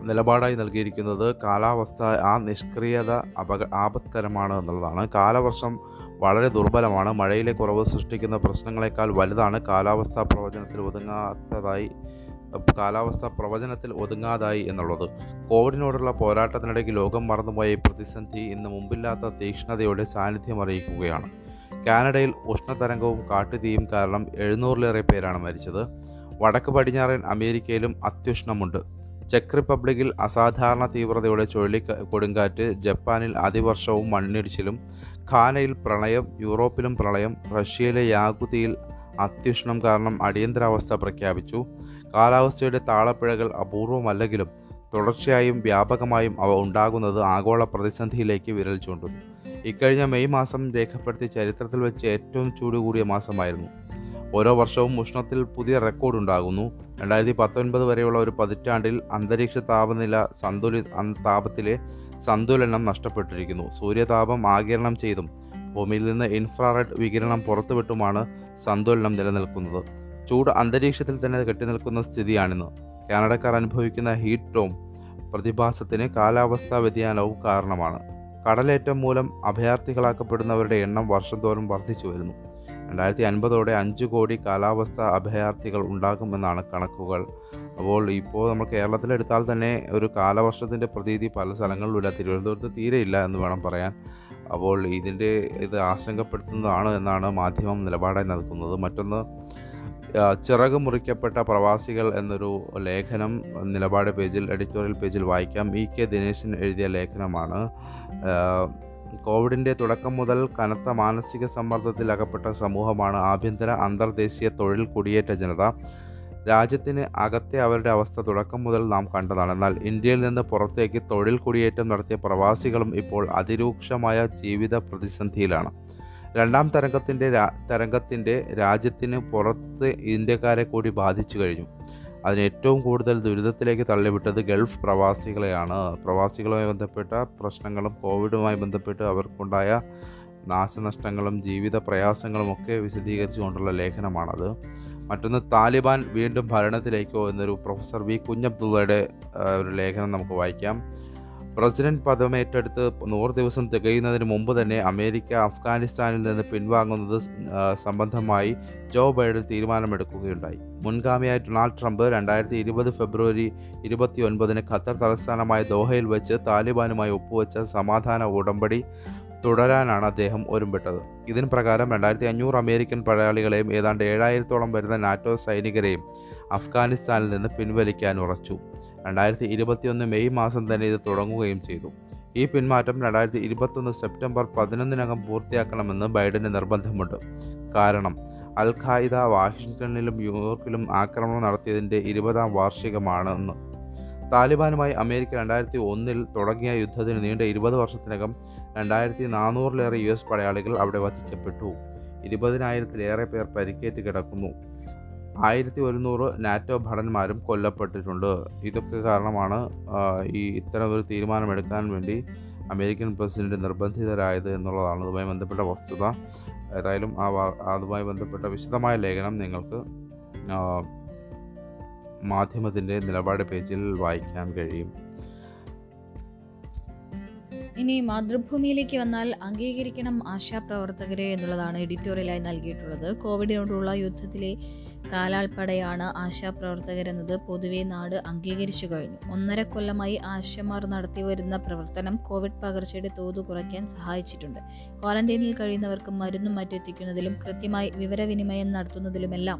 നിലപാടായി നൽകിയിരിക്കുന്നത് കാലാവസ്ഥ ആ നിഷ്ക്രിയത ആപത്കരമാണ് എന്നുള്ളതാണ്. കാലവർഷം വളരെ ദുർബലമാണ്. മഴയിലെ കുറവ് സൃഷ്ടിക്കുന്ന പ്രശ്നങ്ങളെക്കാൾ വലുതാണ്. കാലാവസ്ഥാ പ്രവചനത്തിൽ ഒതുങ്ങാതായി എന്നുള്ളത്. കോവിഡിനോടുള്ള പോരാട്ടത്തിനിടയ്ക്ക് ലോകം മറന്നുപോയ ഈ പ്രതിസന്ധി ഇന്ന് മുമ്പില്ലാത്ത തീക്ഷ്ണതയോടെ സാന്നിധ്യം അറിയിക്കുകയാണ്. കാനഡയിൽ ഉഷ്ണതരംഗവും കാട്ടുതീയും കാരണം 700-ലേറെ പേരാണ് മരിച്ചത്. വടക്ക് പടിഞ്ഞാറൻ അമേരിക്കയിലും അത്യുഷ്ണമുണ്ട്. ചെക്ക് റിപ്പബ്ലിക്കിൽ അസാധാരണ തീവ്രതയുടെ കൊടുങ്കാറ്റ്, ജപ്പാനിൽ അതിവർഷവും മണ്ണിടിച്ചിലും, ഘാനയിൽ പ്രളയം, യൂറോപ്പിലും പ്രളയം, റഷ്യയിലെ യാകുതിയിൽ അത്യുഷ്ണം കാരണം അടിയന്തരാവസ്ഥ പ്രഖ്യാപിച്ചു. കാലാവസ്ഥയുടെ താളപ്പിഴകൾ അപൂർവമല്ലെങ്കിലും തുടർച്ചയായും വ്യാപകമായും അവ ഉണ്ടാകുന്നത് ആഗോള പ്രതിസന്ധിയിലേക്ക് വിരൽ ചൂണ്ടുന്നു. ഇക്കഴിഞ്ഞ മെയ് മാസം രേഖപ്പെടുത്തിയ ചരിത്രത്തിൽ വെച്ച് ഏറ്റവും ചൂട് കൂടിയ മാസമായിരുന്നു. ഓരോ വർഷവും ഉഷ്ണത്തിൽ പുതിയ റെക്കോർഡ് ഉണ്ടാകുന്നു. 2019 വരെയുള്ള ഒരു പതിറ്റാണ്ടിൽ അന്തരീക്ഷ താപത്തിലെ സന്തുലനം നഷ്ടപ്പെട്ടിരിക്കുന്നു. സൂര്യതാപം ആഗിരണം ചെയ്തും ഭൂമിയിൽ നിന്ന് ഇൻഫ്രാറെഡ് വികിരണം പുറത്തുവിട്ടുമാണ് സന്തുലനം നിലനിൽക്കുന്നത്. ചൂട് അന്തരീക്ഷത്തിൽ തന്നെ കെട്ടിനിൽക്കുന്ന സ്ഥിതിയാണിന്ന്. കാനഡക്കാർ അനുഭവിക്കുന്ന ഹീറ്റ് ഡോം പ്രതിഭാസത്തിന് കാലാവസ്ഥാ വ്യതിയാനവും കാരണമാണ്. കടലേറ്റം മൂലം അഭയാർത്ഥികളാക്കപ്പെടുന്നവരുടെ എണ്ണം വർഷം തോറും വർദ്ധിച്ചു വരുന്നു. 2050 5 കോടി കാലാവസ്ഥാ അഭയാർത്ഥികൾ ഉണ്ടാകുമെന്നാണ് കണക്കുകൾ. അപ്പോൾ ഇപ്പോൾ നമ്മൾ കേരളത്തിലെടുത്താൽ തന്നെ ഒരു കാലവർഷത്തിൻ്റെ പ്രതീതി പല സ്ഥലങ്ങളിലുമില്ല. തിരുവനന്തപുരത്ത് തീരെയില്ല എന്ന് വേണം പറയാൻ. അപ്പോൾ ഇത് ആശങ്കപ്പെടുത്തുന്നതാണ് എന്നാണ് മാധ്യമം നിലപാടായി നൽകുന്നത്. മറ്റൊന്ന്, ചിറക് മുറിക്കപ്പെട്ട പ്രവാസികൾ എന്നൊരു ലേഖനം നിലപാട് പേജിൽ എഡിറ്റോറിയൽ പേജിൽ വായിക്കാം. E. K. ദിനേശൻ എഴുതിയ ലേഖനമാണ്. കോവിഡിൻ്റെ തുടക്കം മുതൽ കനത്ത മാനസിക സമ്മർദ്ദത്തിൽ അകപ്പെട്ട സമൂഹമാണ് ആഭ്യന്തര അന്തർദേശീയ തൊഴിൽ കുടിയേറ്റ ജനത. രാജ്യത്തിന് അകത്തെ അവരുടെ അവസ്ഥ തുടക്കം മുതൽ നാം കണ്ടതാണ്. എന്നാൽ ഇന്ത്യയിൽ നിന്ന് പുറത്തേക്ക് തൊഴിൽ കുടിയേറ്റം നടത്തിയ പ്രവാസികളും ഇപ്പോൾ അതിരൂക്ഷമായ ജീവിത പ്രതിസന്ധിയിലാണ്. രണ്ടാം തരംഗത്തിൻ്റെ രാജ്യത്തിന് പുറത്ത് ഇന്ത്യക്കാരെ കൂടി ബാധിച്ചു കഴിഞ്ഞു. അതിന് ഏറ്റവും കൂടുതൽ ദുരിതത്തിലേക്ക് തള്ളിവിട്ടത് ഗൾഫ് പ്രവാസികളെയാണ്. പ്രവാസികളുമായി ബന്ധപ്പെട്ട പ്രശ്നങ്ങളും കോവിഡുമായി ബന്ധപ്പെട്ട് അവർക്കുണ്ടായ നാശനഷ്ടങ്ങളും ജീവിത പ്രയാസങ്ങളും ഒക്കെ വിശദീകരിച്ചുകൊണ്ടുള്ള ലേഖനമാണത്. മറ്റൊന്ന്, താലിബാൻ വീണ്ടും ഭരണത്തിലേക്കോ എന്നൊരു പ്രൊഫസർ വി കുഞ്ഞബ്ദുള്ളയുടെ ഒരു ലേഖനം നമുക്ക് വായിക്കാം. പ്രസിഡന്റ് പദമേറ്റെടുത്ത് 100 ദിവസം തികയുന്നതിന് മുമ്പ് തന്നെ അമേരിക്ക അഫ്ഗാനിസ്ഥാനിൽ നിന്ന് പിൻവാങ്ങുന്നത് സംബന്ധമായി ജോ ബൈഡൻ തീരുമാനമെടുക്കുകയുണ്ടായി. മുൻഗാമിയായ ഡൊണാൾഡ് ട്രംപ് 2020 ഫെബ്രുവരി 29 ഖത്തർ തലസ്ഥാനമായ ദോഹയിൽ വെച്ച് താലിബാനുമായി ഒപ്പുവെച്ച സമാധാന ഉടമ്പടി തുടരാനാണ് അദ്ദേഹം ഒരുമ്പെട്ടത്. ഇതിന് പ്രകാരം 2500 അമേരിക്കൻ പടയാളികളെയും ഏതാണ്ട് 7000 വരുന്ന നാറ്റോ സൈനികരെയും അഫ്ഗാനിസ്ഥാനിൽ നിന്ന് പിൻവലിക്കാൻ ഉറച്ചു. 2021 മെയ് മാസം തന്നെ ഇത് തുടങ്ങുകയും ചെയ്തു. ഈ പിന്മാറ്റം 2021 സെപ്റ്റംബർ 11 പൂർത്തിയാക്കണമെന്ന് ബൈഡന് നിർബന്ധമുണ്ട്. കാരണം അൽ ഖായിദ വാഷിങ്ടണിലും ന്യൂയോർക്കിലും ആക്രമണം നടത്തിയതിൻ്റെ 20ാം വാർഷികമാണെന്ന്. താലിബാനുമായി അമേരിക്ക 2001 തുടങ്ങിയ യുദ്ധത്തിന് നീണ്ട 20 വർഷത്തിനകം 2400 US പടയാളികൾ അവിടെ വധിക്കപ്പെട്ടു. 20,000 പേർ പരിക്കേറ്റ് കിടക്കുന്നു. 1100 നാറ്റോ ഭടന്മാരും കൊല്ലപ്പെട്ടിട്ടുണ്ട്. ഇതൊക്കെ കാരണമാണ് ഇത്തരമൊരു തീരുമാനമെടുക്കാൻ വേണ്ടി അമേരിക്കൻ പ്രസിഡന്റ് നിർബന്ധിതരായത് എന്നുള്ളതാണ് അതുമായി ബന്ധപ്പെട്ട വസ്തുത. ഏതായാലും അതുമായി ബന്ധപ്പെട്ട വിശദമായ ലേഖനം നിങ്ങൾക്ക് മാധ്യമത്തിൻ്റെ നിലപാട് പേജിൽ വായിക്കാൻ കഴിയും. ഇനി മാതൃഭൂമിയിലേക്ക് വന്നാൽ അംഗീകരിക്കണം ആശാപ്രവർത്തകരെ എന്നുള്ളതാണ് എഡിറ്റോറിയലായി നൽകിയിട്ടുള്ളത്. കോവിഡിനോടുള്ള യുദ്ധത്തിലെ കാലാൾപ്പടയാണ് ആശാപ്രവർത്തകരെന്നത് പൊതുവെ നാട് അംഗീകരിച്ചു കഴിഞ്ഞു. 1.5 കൊല്ലമായി ആശമാർ നടത്തിവരുന്ന പ്രവർത്തനം കോവിഡ് പകർച്ചയുടെ തോത് കുറയ്ക്കാൻ സഹായിച്ചിട്ടുണ്ട്. ക്വാറന്റൈനിൽ കഴിയുന്നവർക്ക് മരുന്നും മറ്റെത്തിക്കുന്നതിലും കൃത്യമായി വിവരവിനിമയം നടത്തുന്നതിലുമെല്ലാം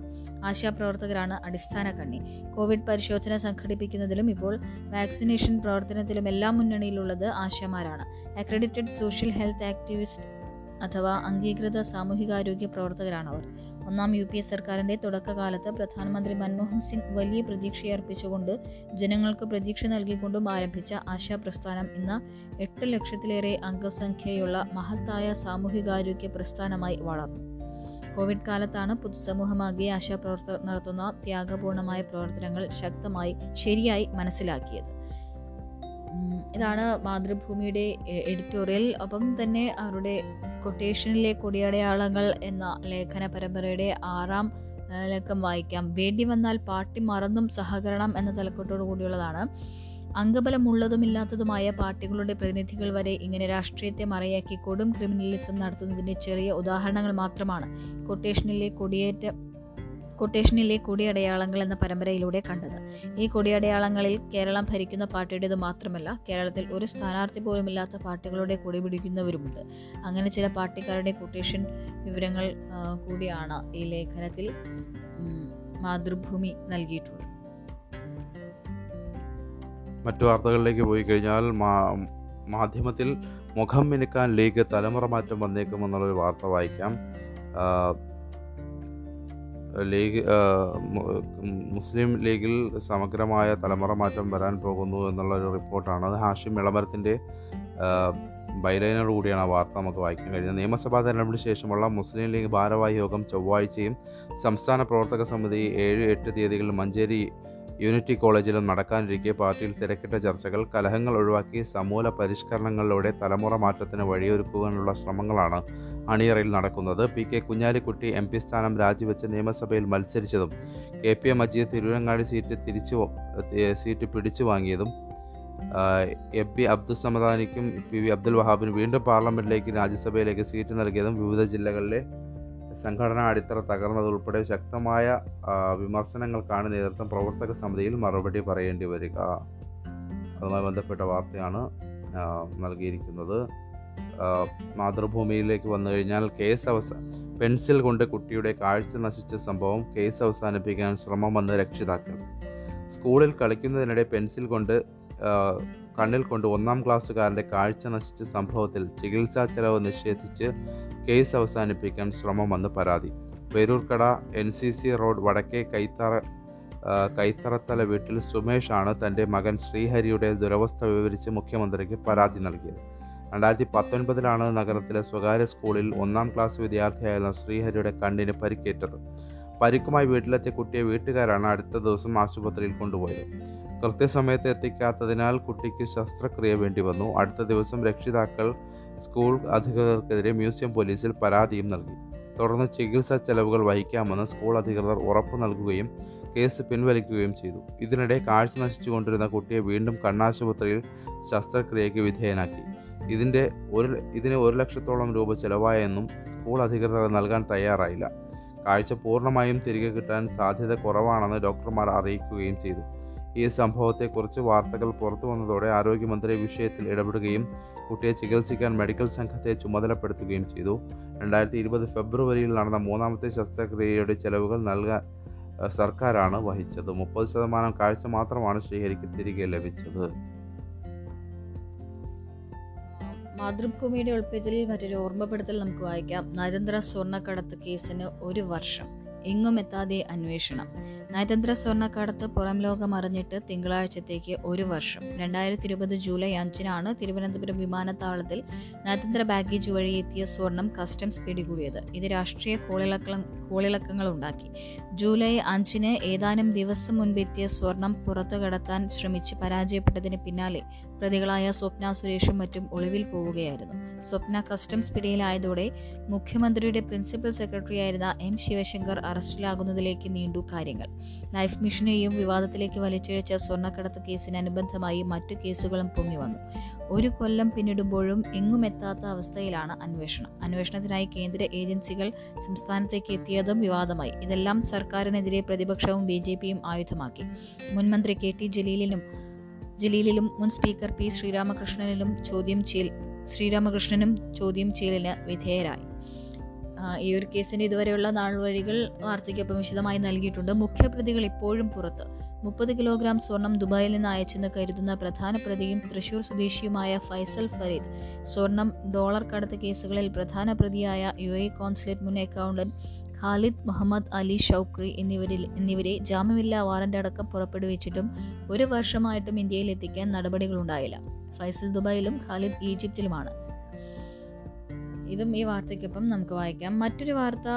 ആശാപ്രവർത്തകരാണ് അടിസ്ഥാന കണ്ണി. കോവിഡ് പരിശോധന സംഘടിപ്പിക്കുന്നതിലും ഇപ്പോൾ വാക്സിനേഷൻ പ്രവർത്തനത്തിലുമെല്ലാം മുന്നണിയിലുള്ളത് ആശമാരാണ്. അക്രഡിറ്റഡ് സോഷ്യൽ ഹെൽത്ത് ആക്ടിവിസ്റ്റ് അഥവാ അംഗീകൃത സാമൂഹികാരോഗ്യ പ്രവർത്തകരാണവർ. 1ാം UPA സർക്കാരിൻ്റെ തുടക്കകാലത്ത് പ്രധാനമന്ത്രി മൻമോഹൻ സിംഗ് വലിയ പ്രതീക്ഷയർപ്പിച്ചുകൊണ്ട് ജനങ്ങൾക്ക് പ്രതീക്ഷ നൽകിക്കൊണ്ടും ആരംഭിച്ച ആശാപ്രസ്ഥാനം ഇന്ന് 8 ലക്ഷത്തിലേറെ അംഗസംഖ്യയുള്ള മഹത്തായ സാമൂഹികാരോഗ്യ പ്രസ്ഥാനമായി വളർന്നു. കോവിഡ് കാലത്താണ് പൊതുസമൂഹമാകെ ആശാപ്രവർത്തകർ നടത്തുന്ന ത്യാഗപൂർണമായ പ്രവർത്തനങ്ങൾ ശരിയായി മനസ്സിലാക്കിയത്. ഇതാണ് മാതൃഭൂമിയുടെ എഡിറ്റോറിയൽ. ഒപ്പം തന്നെ അവരുടെ കൊട്ടേഷനിലെ കൊടിയടയാളങ്ങൾ എന്ന ലേഖന പരമ്പരയുടെ 6ാം ലക്കം വായിക്കാം. വേണ്ടി വന്നാൽ പാർട്ടി മറന്നും സഹകരണം എന്ന തലക്കെട്ടോടു കൂടിയുള്ളതാണ്. അംഗബലമുള്ളതുമില്ലാത്തതുമായ പാർട്ടികളുടെ പ്രതിനിധികൾ വരെ ഇങ്ങനെ രാഷ്ട്രീയത്തെ മറയാക്കി കൊടും ക്രിമിനലിസം നടത്തുന്നതിൻ്റെ ചെറിയ ഉദാഹരണങ്ങൾ മാത്രമാണ് കൊട്ടേഷനിലെ കൊടിയടയാളങ്ങൾ എന്ന പരമ്പരയിലൂടെ കണ്ടത്. ഈ കൊടിയടയാളങ്ങളിൽ കേരളം ഭരിക്കുന്ന പാർട്ടിയുടേത് മാത്രമല്ല, കേരളത്തിൽ ഒരു സ്ഥാനാർത്ഥി പോലുമില്ലാത്ത പാർട്ടികളുടെ കൊടി പിടിക്കുന്നവരുമുണ്ട്. അങ്ങനെ ചില പാർട്ടിക്കാരുടെ കൊട്ടേഷൻ വിവരങ്ങൾ കൂടിയാണ് ഈ ലേഖനത്തിൽ മാതൃഭൂമി നൽകിയിട്ടുള്ളത്. മറ്റു വാർത്തകളിലേക്ക് പോയി കഴിഞ്ഞാൽ മാധ്യമത്തിൽ മുഖം മിനുക്കാൻ ലീഗ് തലമുറ മാറ്റം വന്നേക്കുമെന്നുള്ളൊരു വാർത്ത വായിക്കാം. ലീഗ് മുസ്ലിം ലീഗിൽ സമഗ്രമായ തലമുറ മാറ്റം വരാൻ പോകുന്നു എന്നുള്ളൊരു റിപ്പോർട്ടാണ്. അത് ഹാഷിം ഇളമരത്തിൻ്റെ ബൈലൈനോട് കൂടിയാണ് ആ വാർത്ത നമുക്ക് വായിക്കാൻ കഴിഞ്ഞത്. നിയമസഭാ തെരഞ്ഞെടുപ്പിന് ശേഷമുള്ള മുസ്ലിം ലീഗ് ഭാരവാഹി യോഗം ചൊവ്വാഴ്ചയും സംസ്ഥാന പ്രവർത്തക സമിതി 7-8 തീയതികളിൽ മഞ്ചേരി യൂണിറ്റി കോളേജിലും നടക്കാനിരിക്കെ പാർട്ടിയിൽ തിരക്കിട്ട ചർച്ചകൾ കലഹങ്ങൾ ഒഴിവാക്കി സമൂല പരിഷ്കരണങ്ങളിലൂടെ തലമുറ മാറ്റത്തിന് വഴിയൊരുക്കുവാനുള്ള ശ്രമങ്ങളാണ് അണിയറയിൽ നടക്കുന്നത്. P K Kunhalikutty M P സ്ഥാനം രാജിവെച്ച് നിയമസഭയിൽ മത്സരിച്ചതും K P A Majeed Tirurangadi seat പിടിച്ചു വാങ്ങിയതും എ പി അബ്ദുസമദാനിക്കും പി വി അബ്ദുൽ വഹാബിനും വീണ്ടും പാർലമെൻറ്റിലേക്ക് രാജ്യസഭയിലേക്ക് സീറ്റ് നൽകിയതും വിവിധ ജില്ലകളിലെ സംഘടനാ അടിത്തറ തകർന്നതുൾപ്പെടെ ശക്തമായ വിമർശനങ്ങൾക്കാണ് നേതൃത്വം പ്രവർത്തക സമിതിയിൽ മറുപടി പറയേണ്ടി വരിക. അതുമായി ബന്ധപ്പെട്ട വാർത്തയാണ് നൽകിയിരിക്കുന്നത്. മാതൃഭൂമിയിലേക്ക് വന്നു കഴിഞ്ഞാൽ പെൻസിൽ കൊണ്ട് കുട്ടിയുടെ കാഴ്ച നശിച്ച സംഭവം കേസ് അവസാനിപ്പിക്കാൻ ശ്രമം വന്ന് രക്ഷിതാക്കൾ. സ്കൂളിൽ കളിക്കുന്നതിനിടെ പെൻസിൽ കൊണ്ട് കണ്ണിൽ കൊണ്ട് 1ാം ക്ലാസ്സുകാരൻ്റെ കാഴ്ച നശിച്ച സംഭവത്തിൽ ചികിത്സാ ചെലവ് നിഷേധിച്ച് കേസ് അവസാനിപ്പിക്കാൻ ശ്രമം വന്ന് പരാതി. പേരൂർക്കട NCC റോഡ് വടക്കേ കൈത്തറത്തല വീട്ടിൽ സുമേഷാണ് തൻ്റെ മകൻ ശ്രീഹരിയുടെ ദുരവസ്ഥ വിവരിച്ച് മുഖ്യമന്ത്രിക്ക് പരാതി നൽകിയത്. 2019 നഗരത്തിലെ സ്വകാര്യ സ്കൂളിൽ 1ാം ക്ലാസ് വിദ്യാർത്ഥിയായിരുന്ന ശ്രീഹരിയുടെ കണ്ണിന് പരിക്കേറ്റത്. പരിക്കുമായി വീട്ടിലെത്തിയ കുട്ടിയെ വീട്ടുകാരാണ് അടുത്ത ദിവസം ആശുപത്രിയിൽ കൊണ്ടുപോയത്. കൃത്യസമയത്ത് എത്തിക്കാത്തതിനാൽ കുട്ടിക്ക് ശസ്ത്രക്രിയ വേണ്ടി വന്നു. അടുത്ത ദിവസം രക്ഷിതാക്കൾ സ്കൂൾ അധികൃതർക്കെതിരെ മ്യൂസിയം പോലീസിൽ പരാതിയും നൽകി. തുടർന്ന് ചികിത്സാ ചെലവുകൾ വഹിക്കാമെന്ന് സ്കൂൾ അധികൃതർ ഉറപ്പ് നൽകുകയും കേസ് പിൻവലിക്കുകയും ചെയ്തു. ഇതിനിടെ കാഴ്ച നശിച്ചുകൊണ്ടിരുന്ന കുട്ടിയെ വീണ്ടും കണ്ണാശുപത്രിയിൽ ശസ്ത്രക്രിയയ്ക്ക് വിധേയനാക്കി. ഇതിന് 1 ലക്ഷത്തോളം രൂപ ചിലവായെന്നും സ്കൂൾ അധികൃതർ നൽകാൻ തയ്യാറായില്ല. കാഴ്ച പൂർണ്ണമായും തിരികെ കിട്ടാൻ സാധ്യത കുറവാണെന്ന് ഡോക്ടർമാർ അറിയിക്കുകയും ചെയ്തു. ഈ സംഭവത്തെക്കുറിച്ച് വാർത്തകൾ പുറത്തു വന്നതോടെ ആരോഗ്യമന്ത്രി വിഷയത്തിൽ ഇടപെടുകയും കുട്ടിയെ ചികിത്സിക്കാൻ മെഡിക്കൽ സംഘത്തെ ചുമതലപ്പെടുത്തുകയും ചെയ്തു. 2020 ഫെബ്രുവരിയിൽ നടന്ന 3ാമത്തെ ശസ്ത്രക്രിയയുടെ ചെലവുകൾ സർക്കാരാണ് വഹിച്ചത്. 30% കാഴ്ച മാത്രമാണ് ശ്രീഹരിക്ക് തിരികെ ലഭിച്ചത്. മാതൃഭൂമിയുടെ ഉൾപേജിൽ മറ്റൊരു ഓർമ്മപ്പെടുത്തൽ നമുക്ക് വായിക്കാം. നയതന്ത്ര സ്വർണ്ണക്കടത്ത് കേസിന് 1 വർഷം, എങ്ങും എത്താതെ അന്വേഷണം. നയതന്ത്ര സ്വർണ്ണക്കടത്ത് പുറം ലോകം അറിഞ്ഞിട്ട് തിങ്കളാഴ്ചത്തേക്ക് 1 വർഷം. 2020 ജൂലൈ 5-നാണ് തിരുവനന്തപുരം വിമാനത്താവളത്തിൽ നയതന്ത്ര ബാഗേജ് വഴി എത്തിയ സ്വർണം കസ്റ്റംസ് പിടികൂടിയത്. ഇത് രാഷ്ട്രീയ കോളിളക്കങ്ങൾ ഉണ്ടാക്കി. ജൂലൈ 5-ന് ഏതാനും ദിവസം മുൻപെത്തിയ സ്വർണം പുറത്തു കടത്താൻ ശ്രമിച്ച് പരാജയപ്പെട്ടതിന് പിന്നാലെ പ്രതികളായ സ്വപ്ന സുരേഷും മറ്റും ഒളിവിൽ പോവുകയായിരുന്നു. സ്വപ്ന കസ്റ്റംസ് പിടിയിലായതോടെ മുഖ്യമന്ത്രിയുടെ പ്രിൻസിപ്പൽ സെക്രട്ടറിയായിരുന്ന എം ശിവശങ്കർ അറസ്റ്റിലാകുന്നതിലേക്ക് നീണ്ടു കാര്യങ്ങൾ. ലൈഫ് മിഷനെയും വിവാദത്തിലേക്ക് വലിച്ചിഴച്ച സ്വർണ്ണക്കടത്ത് കേസിനനുബന്ധമായി മറ്റു കേസുകളും പൊങ്ങി വന്നു. 1 കൊല്ലം പിന്നിടുമ്പോഴും എങ്ങും എത്താത്ത അവസ്ഥയിലാണ് അന്വേഷണം. അന്വേഷണത്തിനായി കേന്ദ്ര ഏജൻസികൾ സംസ്ഥാനത്തേക്ക് എത്തിയതും വിവാദമായി. ഇതെല്ലാം സർക്കാരിനെതിരെ പ്രതിപക്ഷവും BJP ആയുധമാക്കി. മുൻമന്ത്രി കെ ടി ജലീലിലും മുൻ സ്പീക്കർ പി ശ്രീരാമകൃഷ്ണനും ചോദ്യം ചെയ്യലിന് വിധേയരായി. ഈ ഒരു കേസിന്റെ ഇതുവരെയുള്ള നാൾ വഴികൾ വാർത്തയ്ക്കൊപ്പം വിശദമായി നൽകിയിട്ടുണ്ട്. മുഖ്യപ്രതികൾ ഇപ്പോഴും പുറത്ത്. 30 കിലോഗ്രാം സ്വർണം ദുബായിൽ നിന്ന് അയച്ചെന്ന് കരുതുന്ന പ്രധാന പ്രതിയും തൃശൂർ സ്വദേശിയുമായ ഫൈസൽ ഫരീദ് സ്വർണം ഡോളർ കടത്ത് കേസുകളിൽ പ്രധാന പ്രതിയായ UAE കോൺസുലേറ്റ് മുൻ accountant Khalid Muhammad Ali Shoukry എന്നിവരെ ജാമ്യമില്ലാ വാറന്റ് അടക്കം പുറപ്പെടുവിച്ചിട്ടും 1 വർഷമായിട്ടും ഇന്ത്യയിൽ എത്തിക്കാൻ നടപടികളുണ്ടായില്ല. ഫൈസൽ ദുബായിലും ഖാലിദ് ഈജിപ്തിലുമാണ്. ഇതും ഈ വാർത്തയ്ക്കൊപ്പം നമുക്ക് വായിക്കാം. മറ്റൊരു വാർത്ത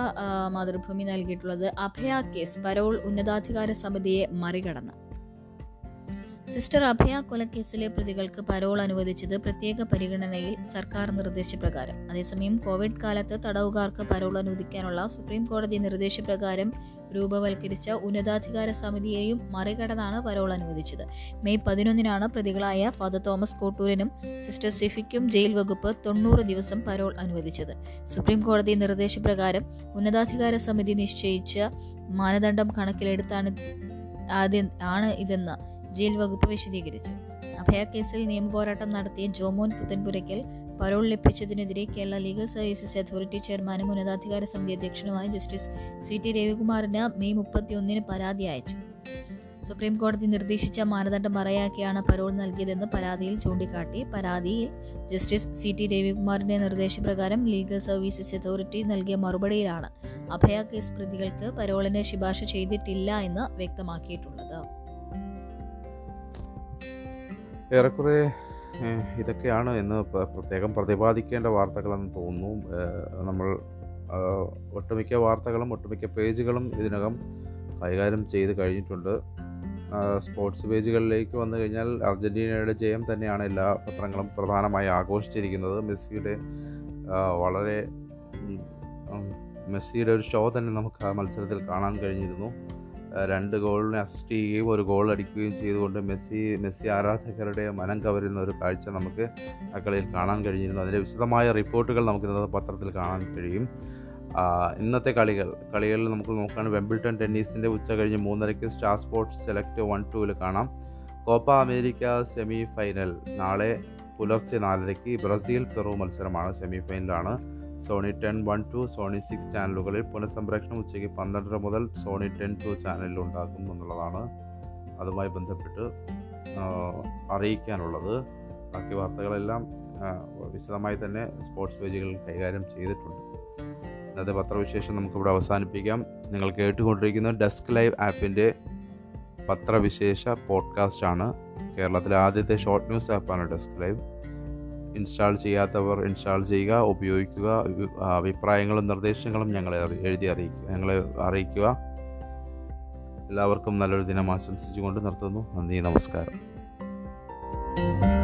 മാതൃഭൂമി നൽകിയിട്ടുള്ളത് അഭയ കേസ് പരോൾ ഉന്നതാധികാര സമിതിയെ മറികടന്ന്. സിസ്റ്റർ അഭയ കൊലക്കേസിലെ പ്രതികൾക്ക് പരോൾ അനുവദിച്ചത് പ്രത്യേക പരിഗണനയിൽ സർക്കാർ നിർദ്ദേശപ്രകാരം. അതേസമയം കോവിഡ് കാലത്ത് തടവുകാർക്ക് പരോൾ അനുവദിക്കാനുള്ള സുപ്രീം കോടതി നിർദ്ദേശപ്രകാരം രൂപവൽക്കരിച്ച ഉന്നതാധികാര സമിതിയെയും മറികടന്നാണ് പരോൾ അനുവദിച്ചത്. മെയ് 11-നാണ് പ്രതികളായ ഫാദർ തോമസ് കോട്ടൂരിനും സിസ്റ്റർ സിഫിക്കും ജയിൽ വകുപ്പ് 90 ദിവസം പരോൾ അനുവദിച്ചത്. സുപ്രീം കോടതി നിർദ്ദേശപ്രകാരം ഉന്നതാധികാര സമിതി നിശ്ചയിച്ച മാനദണ്ഡം കണക്കിലെടുത്താണ് ഇതെന്ന് ജയിൽ വകുപ്പ് വിശദീകരിച്ചു. അഭയ കേസിൽ നിയമപോരാട്ടം നടത്തിയ ജോമോൻ പുത്തൻപുരയ്ക്കൽ പരോൾ ലഭിച്ചതിനെതിരെ കേരള ലീഗൽ സർവീസസ് അതോറിറ്റി ചെയർമാനും ഉന്നതാധികാര സമിതി അധ്യക്ഷനുമായ ജസ്റ്റിസ് CT രവികുമാറിന് മെയ് 31-ന് പരാതി അയച്ചു. സുപ്രീം കോടതി നിർദ്ദേശിച്ച മാനദണ്ഡം മറയാക്കിയാണ് പരോൾ നൽകിയതെന്ന് പരാതിയിൽ ചൂണ്ടിക്കാട്ടി. പരാതിയിൽ ജസ്റ്റിസ് CT രവികുമാറിന്റെ നിർദ്ദേശപ്രകാരം ലീഗൽ സർവീസസ് അതോറിറ്റി നൽകിയ മറുപടിയിലാണ് അഭയ കേസ് പ്രതികൾക്ക് പരോളിന് ശുപാർശ ചെയ്തിട്ടില്ല എന്ന് വ്യക്തമാക്കിയിട്ടുള്ളത്. ഏറെക്കുറെ ഇതൊക്കെയാണ് എന്ന് പ്രത്യേകം പ്രതിപാദിക്കേണ്ട വാർത്തകളെന്ന് തോന്നുന്നു. നമ്മൾ ഒട്ടുമിക്ക വാർത്തകളും ഒട്ടുമിക്ക പേജുകളും ഇതിനകം കൈകാര്യം ചെയ്ത് കഴിഞ്ഞിട്ടുണ്ട്. സ്പോർട്സ് പേജുകളിലേക്ക് വന്നു കഴിഞ്ഞാൽ അർജൻറ്റീനയുടെ ജയം തന്നെയാണ് എല്ലാ പത്രങ്ങളും പ്രധാനമായി ആഘോഷിച്ചിരിക്കുന്നത്. മെസ്സിയുടെ ഒരു ഷോ തന്നെ നമുക്ക് ആ മത്സരത്തിൽ കാണാൻ കഴിഞ്ഞിരുന്നു. 2 ഗോളിനെ അസിസ്റ്റ് ചെയ്യുകയും 1 ഗോൾ അടിക്കുകയും ചെയ്തുകൊണ്ട് മെസ്സി ആരാധകരുടെ മനം കവരുന്ന ഒരു കാഴ്ച നമുക്ക് ആ കളിയിൽ കാണാൻ കഴിഞ്ഞിരുന്നു. അതിൻ്റെ വിശദമായ റിപ്പോർട്ടുകൾ നമുക്ക് ഇന്നത്തെ പത്രത്തിൽ കാണാൻ കഴിയും. ഇന്നത്തെ കളികളിൽ നമുക്ക് നോക്കാൻ വെമ്പിൾട്ടൺ ടെന്നീസിൻ്റെ ഉച്ച കഴിഞ്ഞ് 3:30 സ്റ്റാർ സ്പോർട്സ് സെലക്ട് 1-2 കാണാം. കോപ്പ അമേരിക്ക സെമി ഫൈനൽ നാളെ പുലർച്ചെ 4:30 ബ്രസീൽ പെറു മത്സരമാണ്, സെമി ഫൈനലാണ്. സോണി 10, 1, 2, സോണി 6 ചാനലുകളിൽ പുനഃസംപ്രേഷണം ഉച്ചയ്ക്ക് 12:30 മുതൽ സോണി 10, 2 ചാനലിൽ ഉണ്ടാക്കും എന്നുള്ളതാണ് അതുമായി ബന്ധപ്പെട്ട് അറിയിക്കാനുള്ളത്. ബാക്കി വാർത്തകളെല്ലാം വിശദമായി തന്നെ സ്പോർട്സ് പേജുകളിൽ കൈകാര്യം ചെയ്തിട്ടുണ്ട്. ഇന്നത്തെ പത്രവിശേഷം നമുക്കിവിടെ അവസാനിപ്പിക്കാം. നിങ്ങൾ കേട്ടുകൊണ്ടിരിക്കുന്ന ഡെസ്ക് ലൈവ് ആപ്പിൻ്റെ പത്രവിശേഷ പോഡ്കാസ്റ്റാണ്. കേരളത്തിലെ ആദ്യത്തെ ഷോർട്ട് ന്യൂസ് ആപ്പാണ് ഡെസ്ക് ലൈവ്. ഇൻസ്റ്റാൾ ചെയ്യാത്തവർ ഇൻസ്റ്റാൾ ചെയ്യുക, ഉപയോഗിക്കുക. അഭിപ്രായങ്ങളും നിർദ്ദേശങ്ങളും ഞങ്ങളെ അറിയിക്കുക. എല്ലാവർക്കും നല്ലൊരു ദിനം ആശംസിച്ചുകൊണ്ട് നിർത്തുന്നു. നന്ദി, നമസ്കാരം.